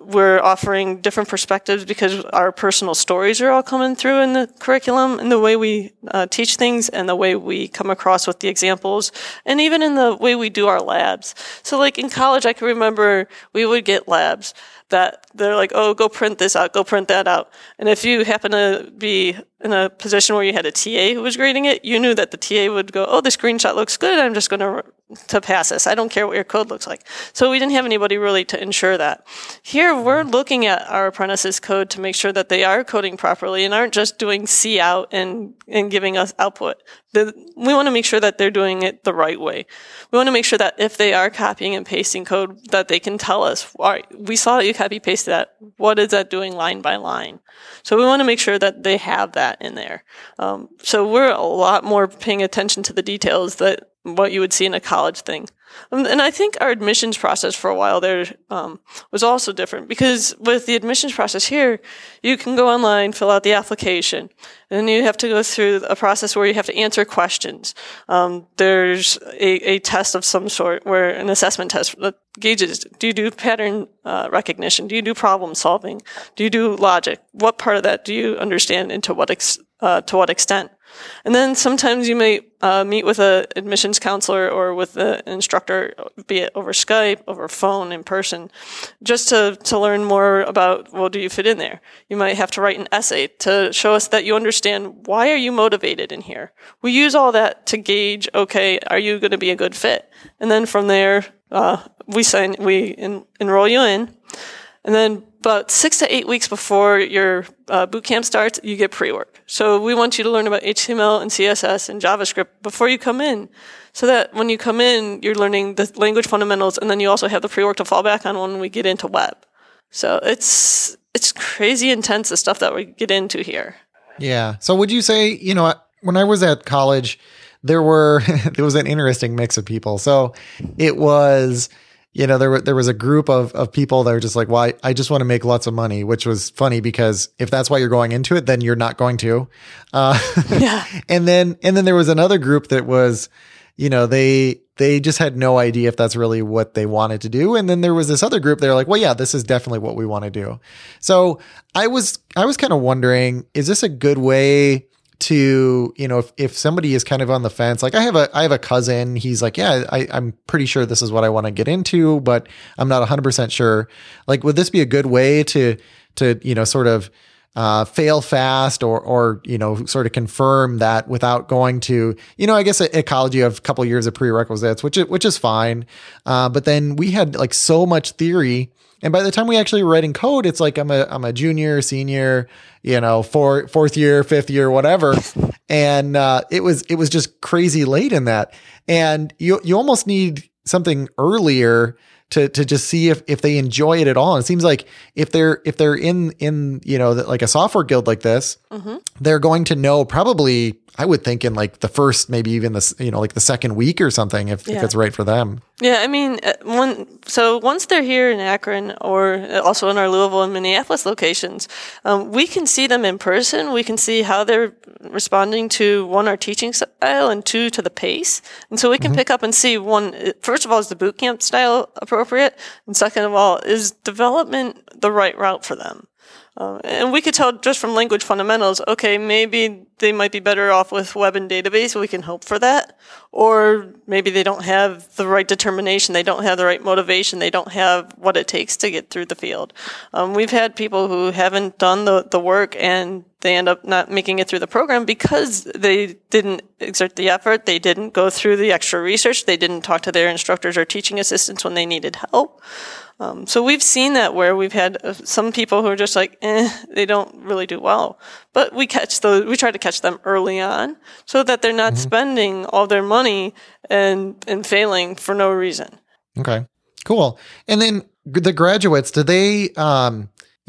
We're offering different perspectives because our personal stories are all coming through in the curriculum and the way we teach things and the way we come across with the examples and even in the way we do our labs. So like in college, I can remember we would get labs that they're like, oh, go print this out, go print that out. And if you happen to be in a position where you had a TA who was grading it, you knew that the TA would go, oh, the screenshot looks good. I'm just going to pass this. I don't care what your code looks like. So we didn't have anybody really to ensure that. Here, we're looking at our apprentices' code to make sure that they are coding properly and aren't just doing C out and giving us output. We want to make sure that they're doing it the right way. We want to make sure that if they are copying and pasting code, that they can tell us, all right, we saw that you copy-pasted that. What is that doing line by line? So we want to make sure that they have that in there. So we're a lot more paying attention to the details that what you would see in a college thing. And I think our admissions process for a while there was also different, because with the admissions process here, you can go online, fill out the application, and then you have to go through a process where you have to answer questions. There's a test of some sort, where an assessment test that gauges, do you do pattern recognition? Do you do problem solving? Do you do logic? What part of that do you understand, and to what extent? And then sometimes you may meet with an admissions counselor or with an instructor, be it over Skype, over phone, in person, just to learn more about, well, do you fit in there? You might have to write an essay to show us that you understand, why are you motivated in here? We use all that to gauge, okay, are you going to be a good fit? And then from there, we enroll you in. And then about 6 to 8 weeks before your boot camp starts, you get pre-work. So we want you to learn about HTML and CSS and JavaScript before you come in, so that when you come in, you're learning the language fundamentals, and then you also have the pre-work to fall back on when we get into web. So it's crazy intense, the stuff that we get into here. Yeah. So would you say, when I was at college, there was an interesting mix of people. So it was... there was a group of people that were just like, well, I just want to make lots of money, which was funny because if that's why you're going into it, then you're not going to. Yeah. And then there was another group that was, they just had no idea if that's really what they wanted to do. And then there was this other group, they're like, well, yeah, this is definitely what we want to do. So I was kind of wondering, is this a good way to, if somebody is kind of on the fence, like I have a cousin, he's like, yeah, I'm pretty sure this is what I want to get into, but I'm not 100% sure. Like, would this be a good way to fail fast or sort of confirm that without going to, I guess at college you have a couple years of prerequisites, which is fine. But then we had like so much theory. And by the time we actually were writing code, it's like I'm a junior, senior, fourth year, fifth year, whatever. And it was just crazy late in that. And you almost need something earlier to just see if they enjoy it at all. And it seems like if they're in like a software guild like this, mm-hmm. they're going to know probably, I would think, in like the first, maybe even this, like the second week or something, if it's right for them. Yeah. I mean, once they're here in Akron or also in our Louisville and Minneapolis locations, we can see them in person. We can see how they're responding to, one, our teaching style, and two, to the pace. And so we can mm-hmm. pick up and see, one, first of all, is the boot camp style appropriate? And second of all, is development the right route for them? And we could tell just from language fundamentals, okay, maybe they might be better off with web and database. We can hope for that. Or maybe they don't have the right determination. They don't have the right motivation. They don't have what it takes to get through the field. We've had people who haven't done the work, and they end up not making it through the program because they didn't exert the effort. They didn't go through the extra research. They didn't talk to their instructors or teaching assistants when they needed help. So we've seen that, where we've had some people who are just like, they don't really do well. But we try to catch them early on, so that they're not mm-hmm. spending all their money and failing for no reason. Okay, cool. And then the graduates, do they,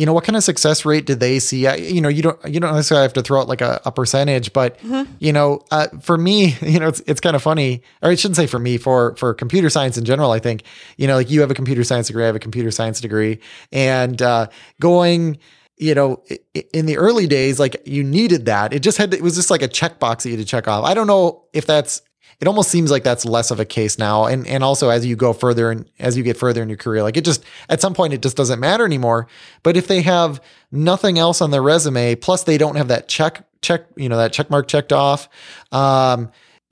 what kind of success rate did they see? You don't necessarily have to throw out like a percentage, but mm-hmm. For me, it's kind of funny, or I shouldn't say for me, for computer science in general, I think, like you have a computer science degree, I have a computer science degree, and going, in the early days, like you needed that. It was just like a checkbox that you had to check off. I don't know if that's. It almost seems like that's less of a case now. And also as you go further and as you get further in your career, like at some point, it just doesn't matter anymore. But if they have nothing else on their resume, plus they don't have that that check mark checked off,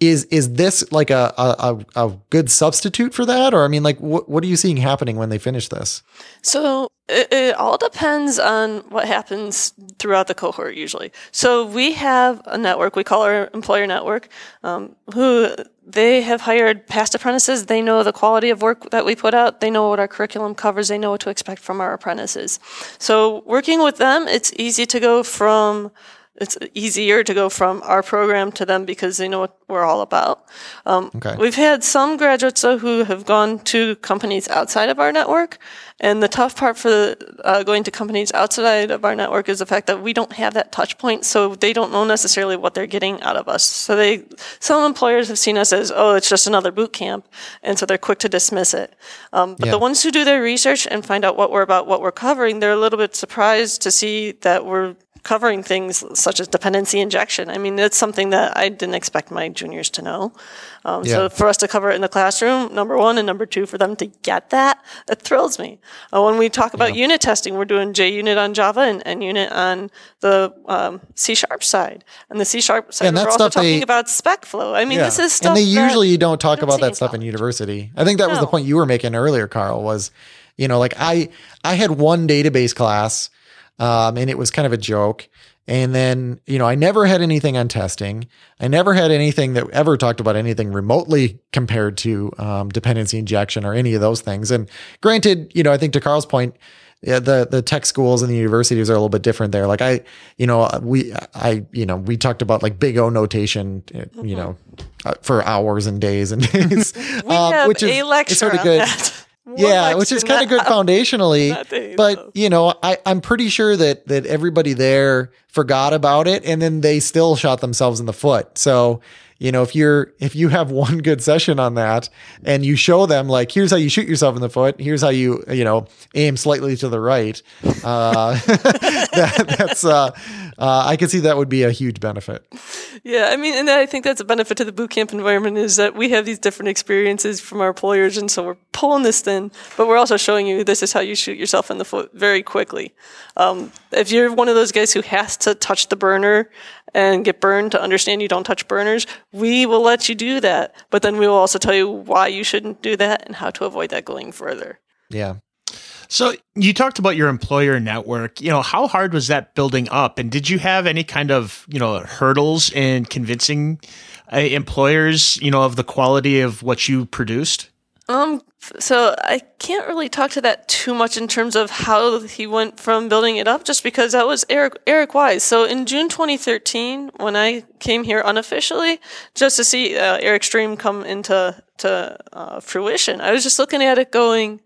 is this like a good substitute for that? Or, I mean, like, what are you seeing happening when they finish this? So it all depends on what happens throughout the cohort usually. So we have a network, we call our employer network, who they have hired past apprentices. They know the quality of work that we put out. They know what our curriculum covers. They know what to expect from our apprentices. So working with them, it's easy to go from it's easier to go from our program to them because they know what we're all about. We've had some graduates though, who have gone to companies outside of our network. And the tough part for going to companies outside of our network is the fact that we don't have that touch point. So they don't know necessarily what they're getting out of us. So some employers have seen us as, oh, it's just another boot camp. And so they're quick to dismiss it. But the ones who do their research and find out what we're about, what we're covering, they're a little bit surprised to see that we're covering things such as dependency injection. I mean, that's something that I didn't expect my juniors to know. So for us to cover it in the classroom, number one, and number two, for them to get that, it thrills me. When we talk about unit testing, we're doing JUnit on Java and unit on the C# side. And the C# side, we're also talking about spec flow. I mean, this is stuff. And they usually don't talk about that stuff in university. I think that was the point you were making earlier, Carl, was, you know, like I had one database class. And it was kind of a joke. And then, you know, I never had anything on testing. I never had anything that ever talked about anything remotely compared to dependency injection or any of those things. And granted, you know, I think to Carl's point, the tech schools and the universities are a little bit different there. Like we talked about like big O notation, you know, for hours and days and days. Which is a lecture sort of good. That. Which is kind of good foundationally, but you know, I'm pretty sure that everybody there forgot about it and then they still shot themselves in the foot. So, you know, if you have one good session on that and you show them like, here's how you shoot yourself in the foot. Here's how you, you know, aim slightly to the right. I could see that would be a huge benefit. Yeah, I mean, and I think that's a benefit to the bootcamp environment is that we have these different experiences from our employers, and so we're pulling this in, but we're also showing you this is how you shoot yourself in the foot very quickly. If you're one of those guys who has to touch the burner and get burned to understand you don't touch burners, we will let you do that, but then we will also tell you why you shouldn't do that and how to avoid that going further. Yeah. So you talked about your employer network. You know, how hard was that building up? And did you have any kind of, you know, hurdles in convincing employers, you know, of the quality of what you produced? So I can't really talk to that too much in terms of how he went from building it up, just because that was Eric Wise. So in June 2013, when I came here unofficially, just to see Eric's dream come into fruition, I was just looking at it going,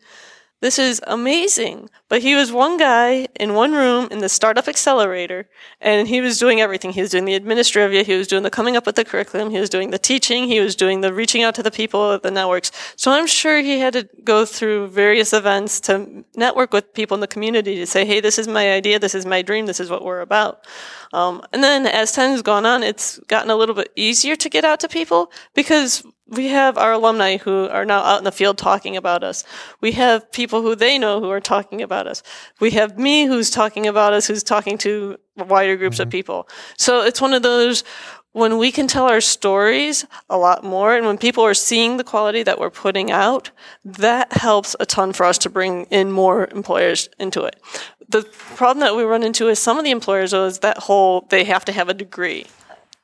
this is amazing. But he was one guy in one room in the startup accelerator, and he was doing everything. He was doing the administrivia, he was doing the coming up with the curriculum, he was doing the teaching, he was doing the reaching out to the people at the networks. So I'm sure he had to go through various events to network with people in the community to say, hey, this is my idea, this is my dream, this is what we're about. And then as time's gone on, it's gotten a little bit easier to get out to people because we have our alumni who are now out in the field talking about us. We have people who they know who are talking about us. We have me who's talking about us, who's talking to wider groups of people. So it's one of those, when we can tell our stories a lot more and when people are seeing the quality that we're putting out, that helps a ton for us to bring in more employers into it. The problem that we run into is some of the employers is that whole, they have to have a degree.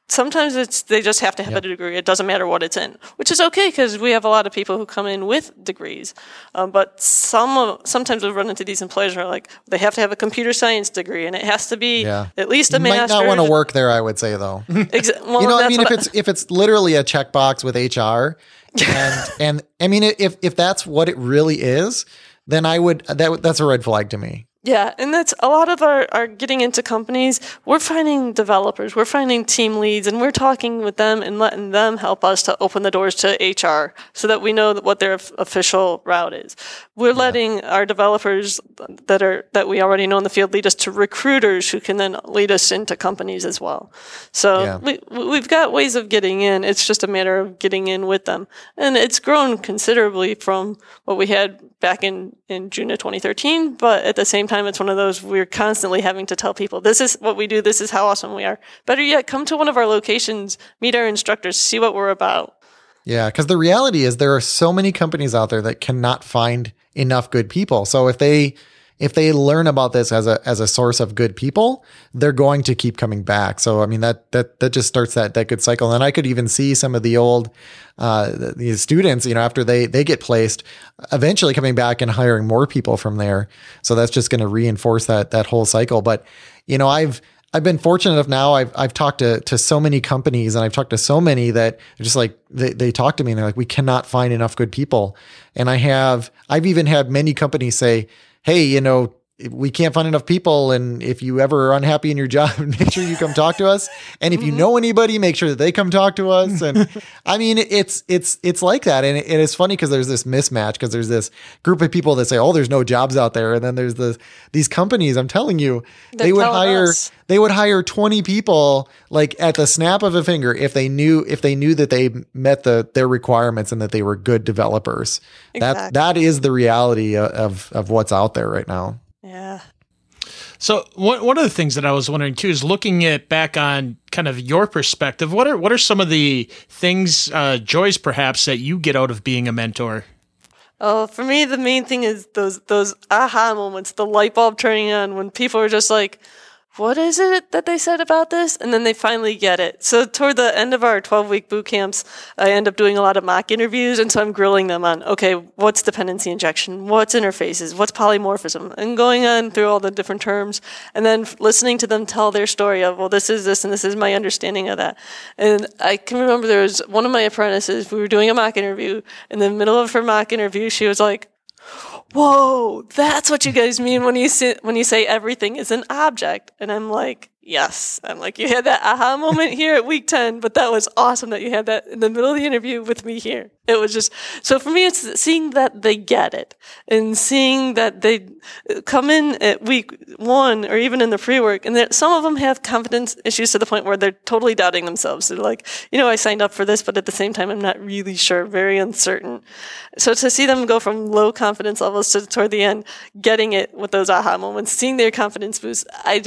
Sometimes they just have to have a degree. It doesn't matter what it's in, which is okay because we have a lot of people who come in with degrees. But sometimes we run into these employers who are like, they have to have a computer science degree, and it has to be at least a master's. You might not want to work there, I would say, though. Well, you know, I mean, if it's literally a checkbox with HR, and I mean, if that's what it really is, then that's a red flag to me. Yeah, and that's a lot of our getting into companies. We're finding developers, we're finding team leads, and we're talking with them and letting them help us to open the doors to HR so that we know what their official route is. We're letting our developers that we already know in the field lead us to recruiters who can then lead us into companies as well. So we've got ways of getting in. It's just a matter of getting in with them. And it's grown considerably from what we had back in June of 2013, but at the same time, it's one of those we're constantly having to tell people, this is what we do, this is how awesome we are. Better yet, come to one of our locations, meet our instructors, see what we're about. Yeah, because the reality is there are so many companies out there that cannot find enough good people. So if they learn about this as a source of good people, they're going to keep coming back. So I mean that just starts that good cycle. And I could even see some of the old these students, you know, after they get placed, eventually coming back and hiring more people from there. So that's just going to reinforce that whole cycle. But you know, I've I've been fortunate enough now. I've talked to so many companies, and I've talked to so many that just like they talk to me and they're like, we cannot find enough good people. And I've even had many companies say, hey, you know, we can't find enough people. And if you ever are unhappy in your job, make sure you come talk to us. And if you know anybody, make sure that they come talk to us. And I mean, it's like that. And it's funny because there's this mismatch, because there's this group of people that say, oh, there's no jobs out there. And then there's these companies, I'm telling you, they would hire 20 people like at the snap of a finger if they knew that they met their requirements and that they were good developers. Exactly. That is the reality of what's out there right now. Yeah. So one of the things that I was wondering too is looking at back on kind of your perspective, what are some of the things, joys perhaps, that you get out of being a mentor? Oh, for me, the main thing is those aha moments, the light bulb turning on when people are just like, what is it that they said about this? And then they finally get it. So toward the end of our 12-week boot camps, I end up doing a lot of mock interviews. And so I'm grilling them on, okay, what's dependency injection? What's interfaces? What's polymorphism? And going on through all the different terms and then listening to them tell their story of, well, this is this and this is my understanding of that. And I can remember there was one of my apprentices, we were doing a mock interview. In the middle of her mock interview, she was like, whoa, that's what you guys mean when you say everything is an object. And I'm like, yes. I'm like, you had that aha moment here at week 10, but that was awesome that you had that in the middle of the interview with me here. It was just, so for me, it's seeing that they get it and seeing that they come in at week 1 or even in the pre-work. And that some of them have confidence issues to the point where they're totally doubting themselves. They're like, you know, I signed up for this, but at the same time, I'm not really sure, very uncertain. So to see them go from low confidence levels to toward the end, getting it with those aha moments, seeing their confidence boost. I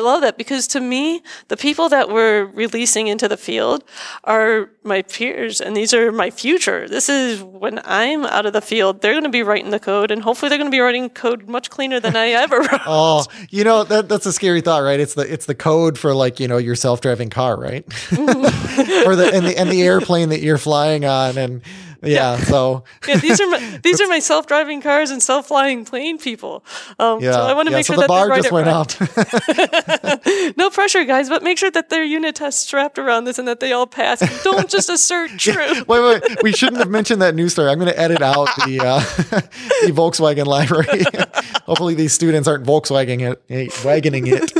love that because to me, the people that we're releasing into the field are my peers, and these are my future. This is when I'm out of the field, they're going to be writing the code, and hopefully they're going to be writing code much cleaner than I ever wrote. Oh, you know, that's a scary thought, right? It's the code for, like, you know, your self-driving car, right? Or the airplane that you're flying on, and yeah. So these are my self-driving cars and self-flying plane people. So I want to make sure that they write it right. No pressure, guys, but make sure that their unit tests wrapped around this and that they all pass. Don't just assert truth. Wait. We shouldn't have mentioned that news story. I'm going to edit out the Volkswagen Library. Hopefully, these students aren't Volkswagening it.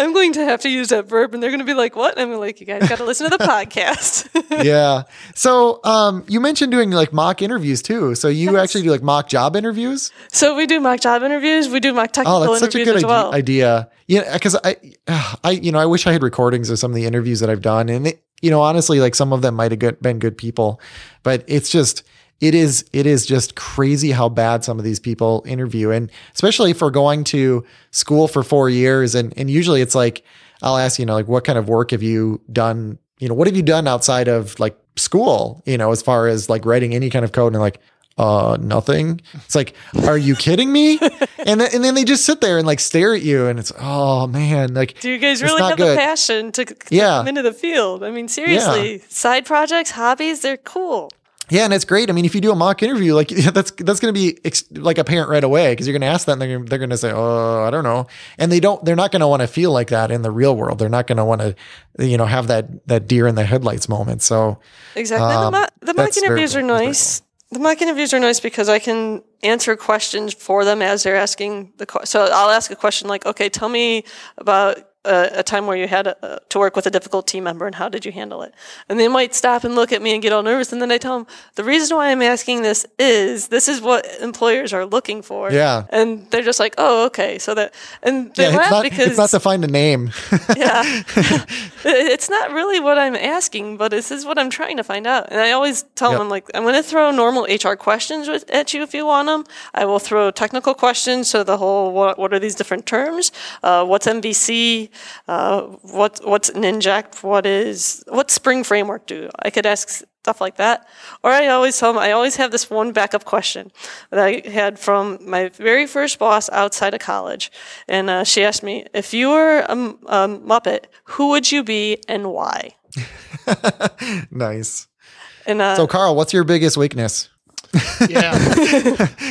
I'm going to have to use that verb, and they're going to be like, "What?" And I'm like, "You guys got to listen to the podcast." Yeah. So. You mentioned doing like mock interviews too. So you actually do like mock job interviews? So we do mock job interviews. We do mock technical interviews as well. Oh, that's such a good idea. Yeah, because I wish I had recordings of some of the interviews that I've done. And, you know, honestly, like some of them might have been good people, but it's just... It is just crazy how bad some of these people interview. And especially for going to school for 4 years. And usually it's like, I'll ask, you know, like, what kind of work have you done? You know, what have you done outside of like school, you know, as far as like writing any kind of code? And like, nothing. It's like, are you kidding me? And then they just sit there and like stare at you, and it's, oh man, like, do you guys really have the passion to come into the field? I mean, seriously, side projects, hobbies, they're cool. Yeah, and it's great. I mean, if you do a mock interview, like that's going to be like apparent right away, because you're going to ask that, and they're going to say, "Oh, I don't know," and they're not going to want to feel like that in the real world. They're not going to want to, you know, have that deer in the headlights moment. So exactly, the mock interviews are nice. The mock interviews are nice because I can answer questions for them as they're asking the question. So I'll ask a question like, "Okay, tell me about a time where you had to work with a difficult team member, and how did you handle it?" And they might stop and look at me and get all nervous. And then I tell them, the reason why I'm asking this is what employers are looking for. Yeah. And they're just like, oh, okay. So that, and they laugh because it's not to find a name. Yeah. It's not really what I'm asking, but this is what I'm trying to find out. And I always tell them, like, I'm going to throw normal HR questions at you if you want them. I will throw technical questions. So the whole, what are these different terms? What's MVC? What's an inject? What's Spring Framework do? I could ask stuff like that. Or I always tell them, I always have this one backup question that I had from my very first boss outside of college. And she asked me, if you were a Muppet, who would you be and why? Nice. And so Carl, what's your biggest weakness? Yeah.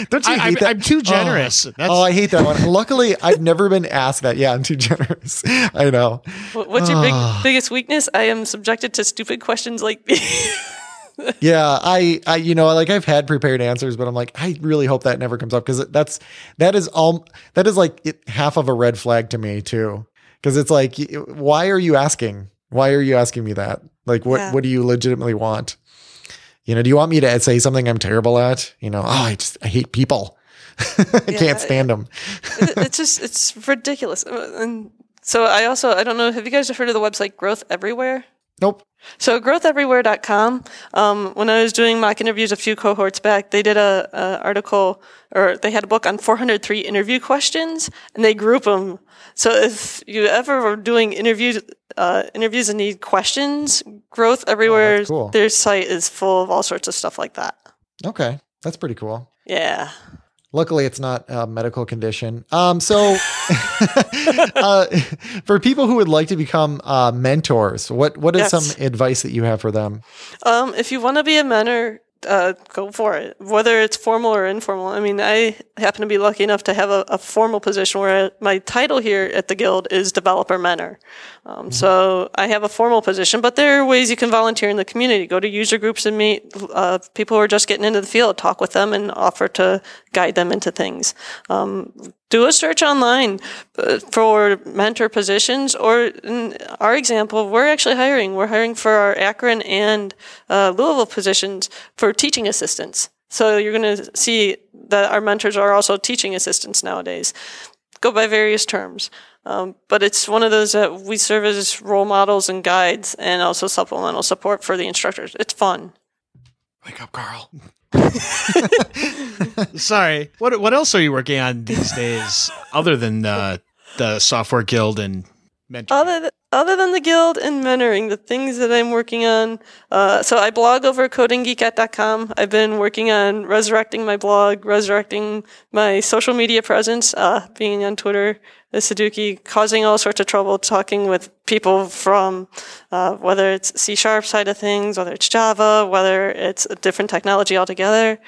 Don't you hate that? I'm too generous. Oh, I hate that one. Luckily, I've never been asked that. Yeah, I'm too generous. I know. What's your biggest weakness? I am subjected to stupid questions like these. Yeah, I, you know, like I've had prepared answers, but I'm like, I really hope that never comes up because that is like half of a red flag to me too. Because it's like, why are you asking? Why are you asking me that? Like, what do you legitimately want? You know, do you want me to say something I'm terrible at? You know, I hate people. I can't stand them. It's ridiculous. And so I don't know, have you guys heard of the website Growth Everywhere? Nope. So growtheverywhere.com, when I was doing mock interviews a few cohorts back, they did a article, or they had a book on 403 interview questions, and they group them. So if you ever were doing interviews and need questions, Growth Everywhere, their site is full of all sorts of stuff like that. Okay. That's pretty cool. Yeah. Luckily, it's not a medical condition. So for people who would like to become mentors, what is some advice that you have for them? If you want to be a mentor, go for it, whether it's formal or informal. I mean, I happen to be lucky enough to have a formal position where my title here at the Guild is Developer Mentor. So I have a formal position, but there are ways you can volunteer in the community. Go to user groups and meet people who are just getting into the field, talk with them, and offer to guide them into things. Do a search online for mentor positions, or in our example, we're actually hiring. We're hiring for our Akron and Louisville positions for teaching assistants. So you're going to see that our mentors are also teaching assistants nowadays. Go by various terms. But it's one of those that we serve as role models and guides and also supplemental support for the instructors. It's fun. Wake up, Carl. Sorry. What else are you working on these days other than the Software Guild and mentoring? Other than the Guild and mentoring, the things that I'm working on. So I blog over codinggeekat.com. I've been working on resurrecting my blog, resurrecting my social media presence, being on Twitter, the Saduki, causing all sorts of trouble, talking with people from, whether it's C# side of things, whether it's Java, whether it's a different technology altogether.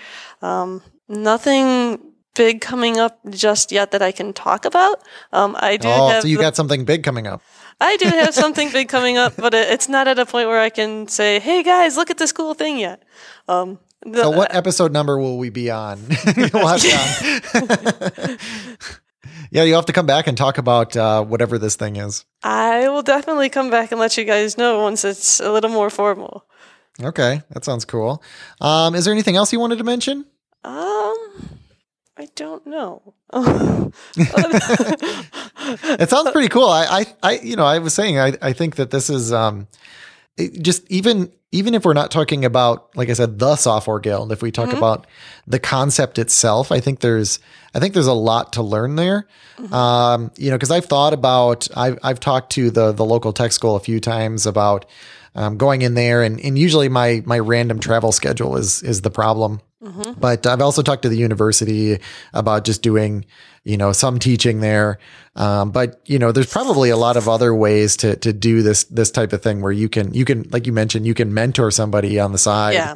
Nothing big coming up just yet that I can talk about. So you got something big coming up. I do have something big coming up, but it's not at a point where I can say, hey, guys, look at this cool thing yet. So what episode number will we be on? We'll have to, yeah, you'll have to come back and talk about whatever this thing is. I will definitely come back and let you guys know once it's a little more formal. Okay, that sounds cool. Is there anything else you wanted to mention? I don't know. It sounds pretty cool. I was saying, I think that this is just even if we're not talking about, like I said, the Software Guild, if we talk about the concept itself, I think there's a lot to learn there. You know, because I've talked to the local tech school a few times about going in there, and usually my random travel schedule is the problem. But I've also talked to the university about just doing, you know, some teaching there. But you know, there's probably a lot of other ways to do this type of thing where you can, like you mentioned, you can mentor somebody on the side. Yeah.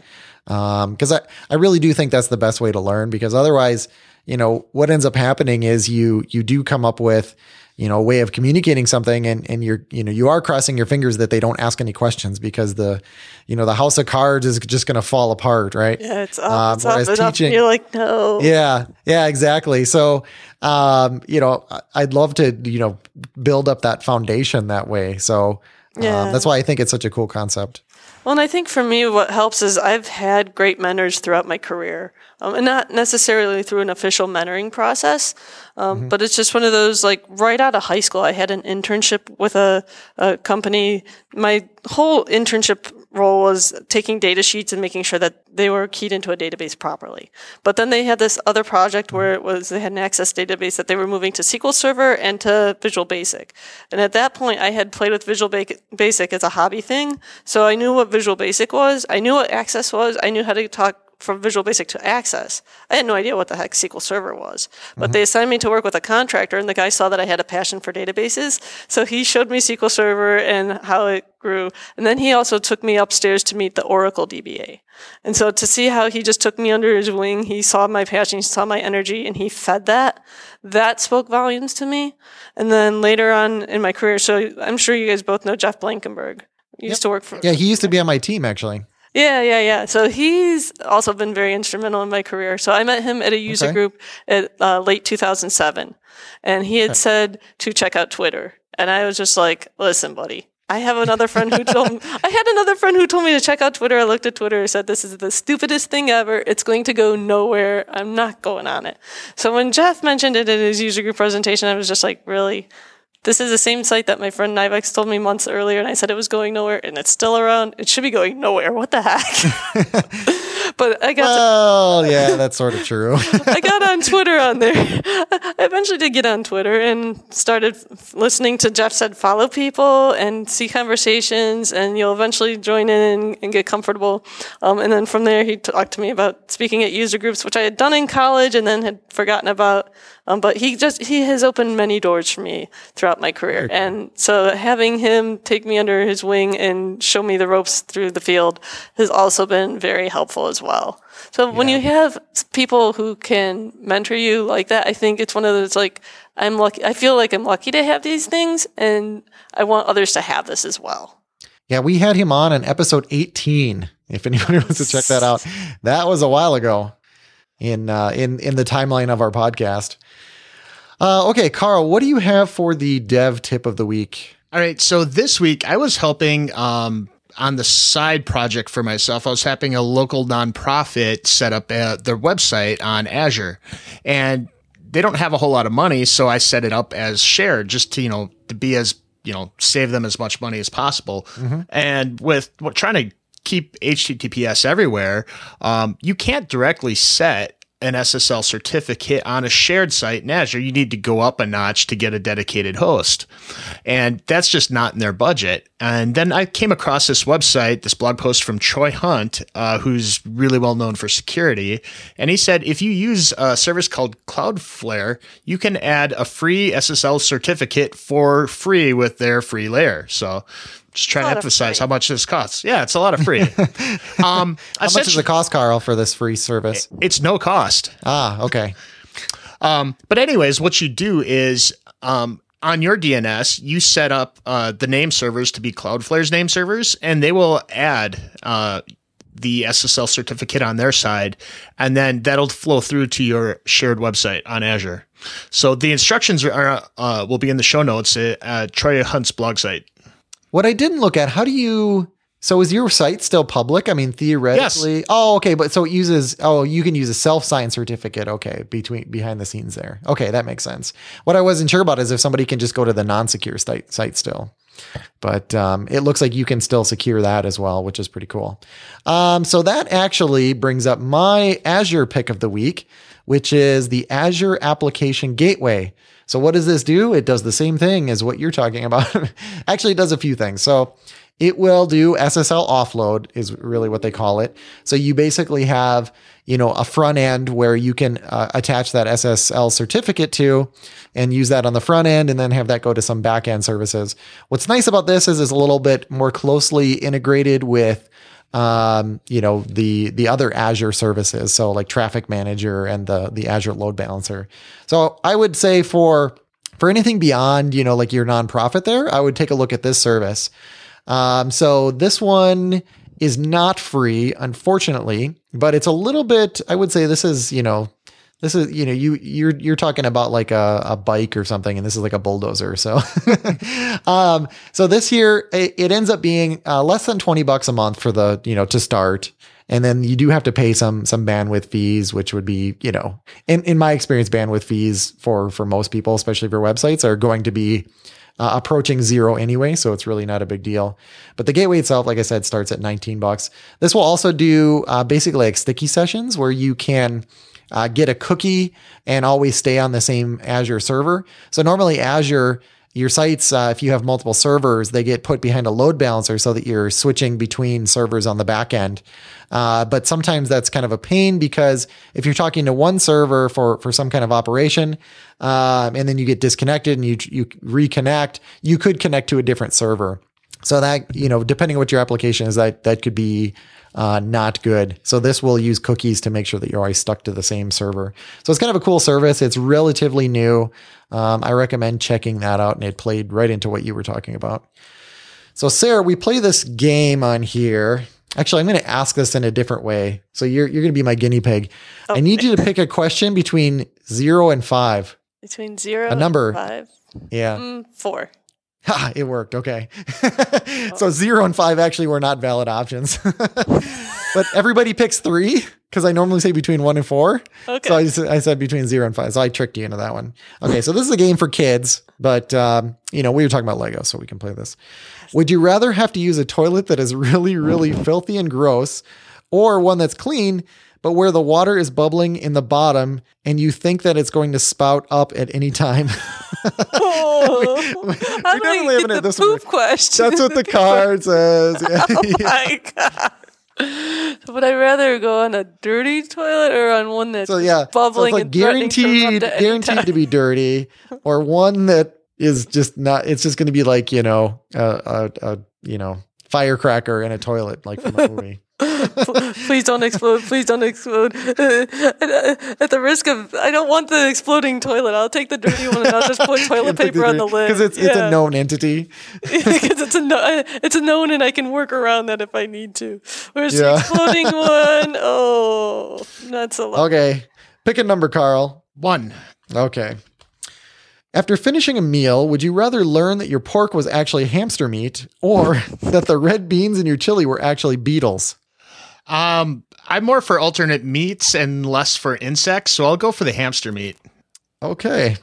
Cause I really do think that's the best way to learn, because otherwise, you know, what ends up happening is you do come up with, you know, a way of communicating something, and you're, you know, you are crossing your fingers that they don't ask any questions, because the house of cards is just going to fall apart, right? Yeah, it's up. You're like, no. Yeah, exactly. So, you know, I'd love to, you know, build up that foundation that way. So that's why I think it's such a cool concept. Well, and I think for me, what helps is I've had great mentors throughout my career, and not necessarily through an official mentoring process, but it's just one of those, like, right out of high school, I had an internship with a company. My whole internship role was taking data sheets and making sure that they were keyed into a database properly. But then they had this other project where they had an Access database that they were moving to SQL Server and to Visual Basic. And at that point, I had played with Visual Basic as a hobby thing. So I knew what Visual Basic was. I knew what Access was. I knew how to talk from Visual Basic to Access. I had no idea what the heck SQL Server was. But they assigned me to work with a contractor, and the guy saw that I had a passion for databases. So he showed me SQL Server and how it grew. And then he also took me upstairs to meet the Oracle DBA. And so to see how he just took me under his wing, he saw my passion, he saw my energy, and he fed that. That spoke volumes to me. And then later on in my career, so I'm sure you guys both know Jeff Blankenberg. He used to work for... Yeah, he used to be on my team, actually. Yeah. So he's also been very instrumental in my career. So I met him at a user group at late 2007. And he had said to check out Twitter. And I was just like, listen, buddy. I had another friend who told me to check out Twitter. I looked at Twitter and said, this is the stupidest thing ever. It's going to go nowhere. I'm not going on it. So when Jeff mentioned it in his user group presentation, I was just like, really? This is the same site that my friend Nivex told me months earlier, and I said it was going nowhere, and it's still around. It should be going nowhere. What the heck? But I got yeah, that's sort of true. I got on Twitter on there. I eventually did get on Twitter and started listening to Jeff said follow people and see conversations, and you'll eventually join in and get comfortable. And then from there, he talked to me about speaking at user groups, which I had done in college and then had forgotten about. But he has opened many doors for me throughout my career. And so having him take me under his wing and show me the ropes through the field has also been very helpful as well. So when you have people who can mentor you like that, I think it's one of those, like, I'm lucky. I feel like I'm lucky to have these things, and I want others to have this as well. Yeah, we had him on in episode 18, if anybody wants to check that out. That was a while ago in the timeline of our podcast. Okay, Carl, what do you have for the dev tip of the week? All right, so this week I was helping on the side project for myself. I was helping a local nonprofit set up their website on Azure, and they don't have a whole lot of money, so I set it up as shared just to, to be as, save them as much money as possible. Mm-hmm. And with trying to keep HTTPS everywhere, you can't directly set an SSL certificate on a shared site in Azure. You need to go up a notch to get a dedicated host. And that's just not in their budget. And then I came across this blog post from Troy Hunt, who's really well known for security. And he said, if you use a service called Cloudflare, you can add a free SSL certificate for free with their free layer. So just trying to emphasize how much this costs. Yeah, it's a lot of free. How much is the cost, Carl, for this free service? It's no cost. Ah, okay. But anyways, what you do is on your DNS, you set up the name servers to be Cloudflare's name servers, and they will add the SSL certificate on their side, and then that'll flow through to your shared website on Azure. So the instructions will be in the show notes at Troy Hunt's blog site. What I didn't look at, so is your site still public? I mean, theoretically. Yes. Oh, okay. But so it you can use a self-signed certificate. Okay. Behind the scenes there. Okay. That makes sense. What I wasn't sure about is if somebody can just go to the non-secure site still, but it looks like you can still secure that as well, which is pretty cool. So that actually brings up my Azure pick of the week, which is the Azure Application Gateway. So what does this do? It does the same thing as what you're talking about. Actually, it does a few things. So it will do SSL offload is really what they call it. So you basically have, a front end where you can attach that SSL certificate to and use that on the front end and then have that go to some back end services. What's nice about this is it's a little bit more closely integrated with the other Azure services. So like Traffic Manager and the Azure Load Balancer. So I would say for anything beyond, like your nonprofit there, I would take a look at this service. So this one is not free, unfortunately, but it's a little bit, I would say this is you're talking about like a bike or something, and this is like a bulldozer. So, so this here, it ends up being less than $20 a month for the, to start. And then you do have to pay some bandwidth fees, which would be, in my experience, bandwidth fees for most people, especially for websites, are going to be approaching zero anyway. So it's really not a big deal, but the gateway itself, like I said, starts at $19. This will also do basically like sticky sessions where you can get a cookie and always stay on the same Azure server. So normally Azure, your sites, if you have multiple servers, they get put behind a load balancer so that you're switching between servers on the back end. But sometimes that's kind of a pain because if you're talking to one server for some kind of operation, and then you get disconnected and you reconnect, you could connect to a different server. So that, you know, depending on what your application is, that could be not good. So this will use cookies to make sure that you're always stuck to the same server. So it's kind of a cool service. It's relatively new. I recommend checking that out, and it played right into what you were talking about. So Sarah, we play this game on here. Actually, I'm going to ask this in a different way. So you're going to be my guinea pig. Oh. I need you to pick a question between 0 and 5. Between 0 and 5. Yeah. 4. Ha, it worked. Okay. So 0 and 5 actually were not valid options. But everybody picks 3 because I normally say between 1 and 4. Okay. So I said between 0 and 5. So I tricked you into that one. Okay. So this is a game for kids, but you know, we were talking about Lego, so we can play this. Would you rather have to use a toilet that is really, really filthy and gross, or one that's clean, but where the water is bubbling in the bottom and you think that it's going to spout up at any time? We how do we get the poop question? That's what the card says. Yeah. Oh my God. So would I rather go on a dirty toilet or on one that's bubbling and guaranteed to be dirty, or one that is just not, it's just going to be like, you know, a firecracker in a toilet, like from a movie. Please don't explode. Please don't explode. At the risk of, I don't want the exploding toilet. I'll take the dirty one, and I'll just put toilet paper on the lid. Because it's a known entity. Because it's a known, and I can work around that if I need to. Where's the exploding one? Oh, not so long. Okay. Pick a number, Carl. 1. Okay. After finishing a meal, would you rather learn that your pork was actually hamster meat, or that the red beans in your chili were actually beetles? I'm more for alternate meats and less for insects, so I'll go for the hamster meat. Okay.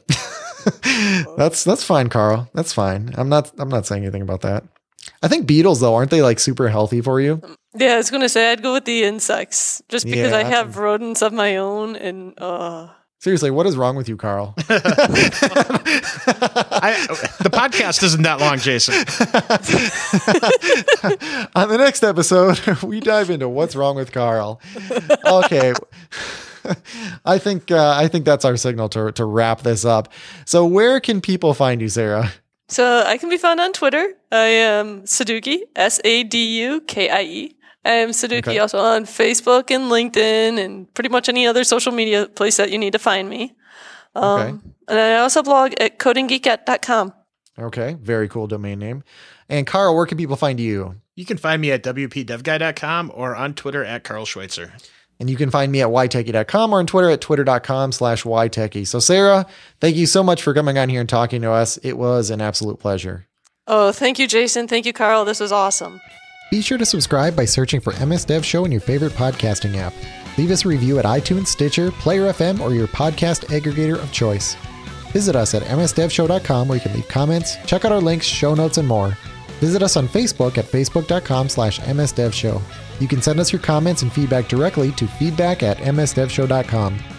That's fine, Carl. That's fine. I'm not saying anything about that. I think beetles, though, aren't they like super healthy for you? Yeah, I was going to say I'd go with the insects just because I have rodents of my own, and seriously, what is wrong with you, Carl? The podcast isn't that long, Jason. On the next episode, we dive into what's wrong with Carl. Okay. I think that's our signal to wrap this up. So where can people find you, Sarah? So I can be found on Twitter. I am Sadukie, Sadukie. I am Sadukie, also on Facebook and LinkedIn and pretty much any other social media place that you need to find me. And I also blog at codinggeek.com. Okay, very cool domain name. And Carl, where can people find you? You can find me at wpdevguy.com or on Twitter at Carl Schweitzer. And you can find me at ytechie.com or on Twitter at twitter.com/ytechie. So Sarah, thank you so much for coming on here and talking to us. It was an absolute pleasure. Oh, thank you, Jason. Thank you, Carl. This was awesome. Be sure to subscribe by searching for MS Dev Show in your favorite podcasting app. Leave us a review at iTunes, Stitcher, Player FM, or your podcast aggregator of choice. Visit us at msdevshow.com where you can leave comments, check out our links, show notes, and more. Visit us on Facebook at facebook.com/msdevshow. You can send us your comments and feedback directly to feedback@msdevshow.com.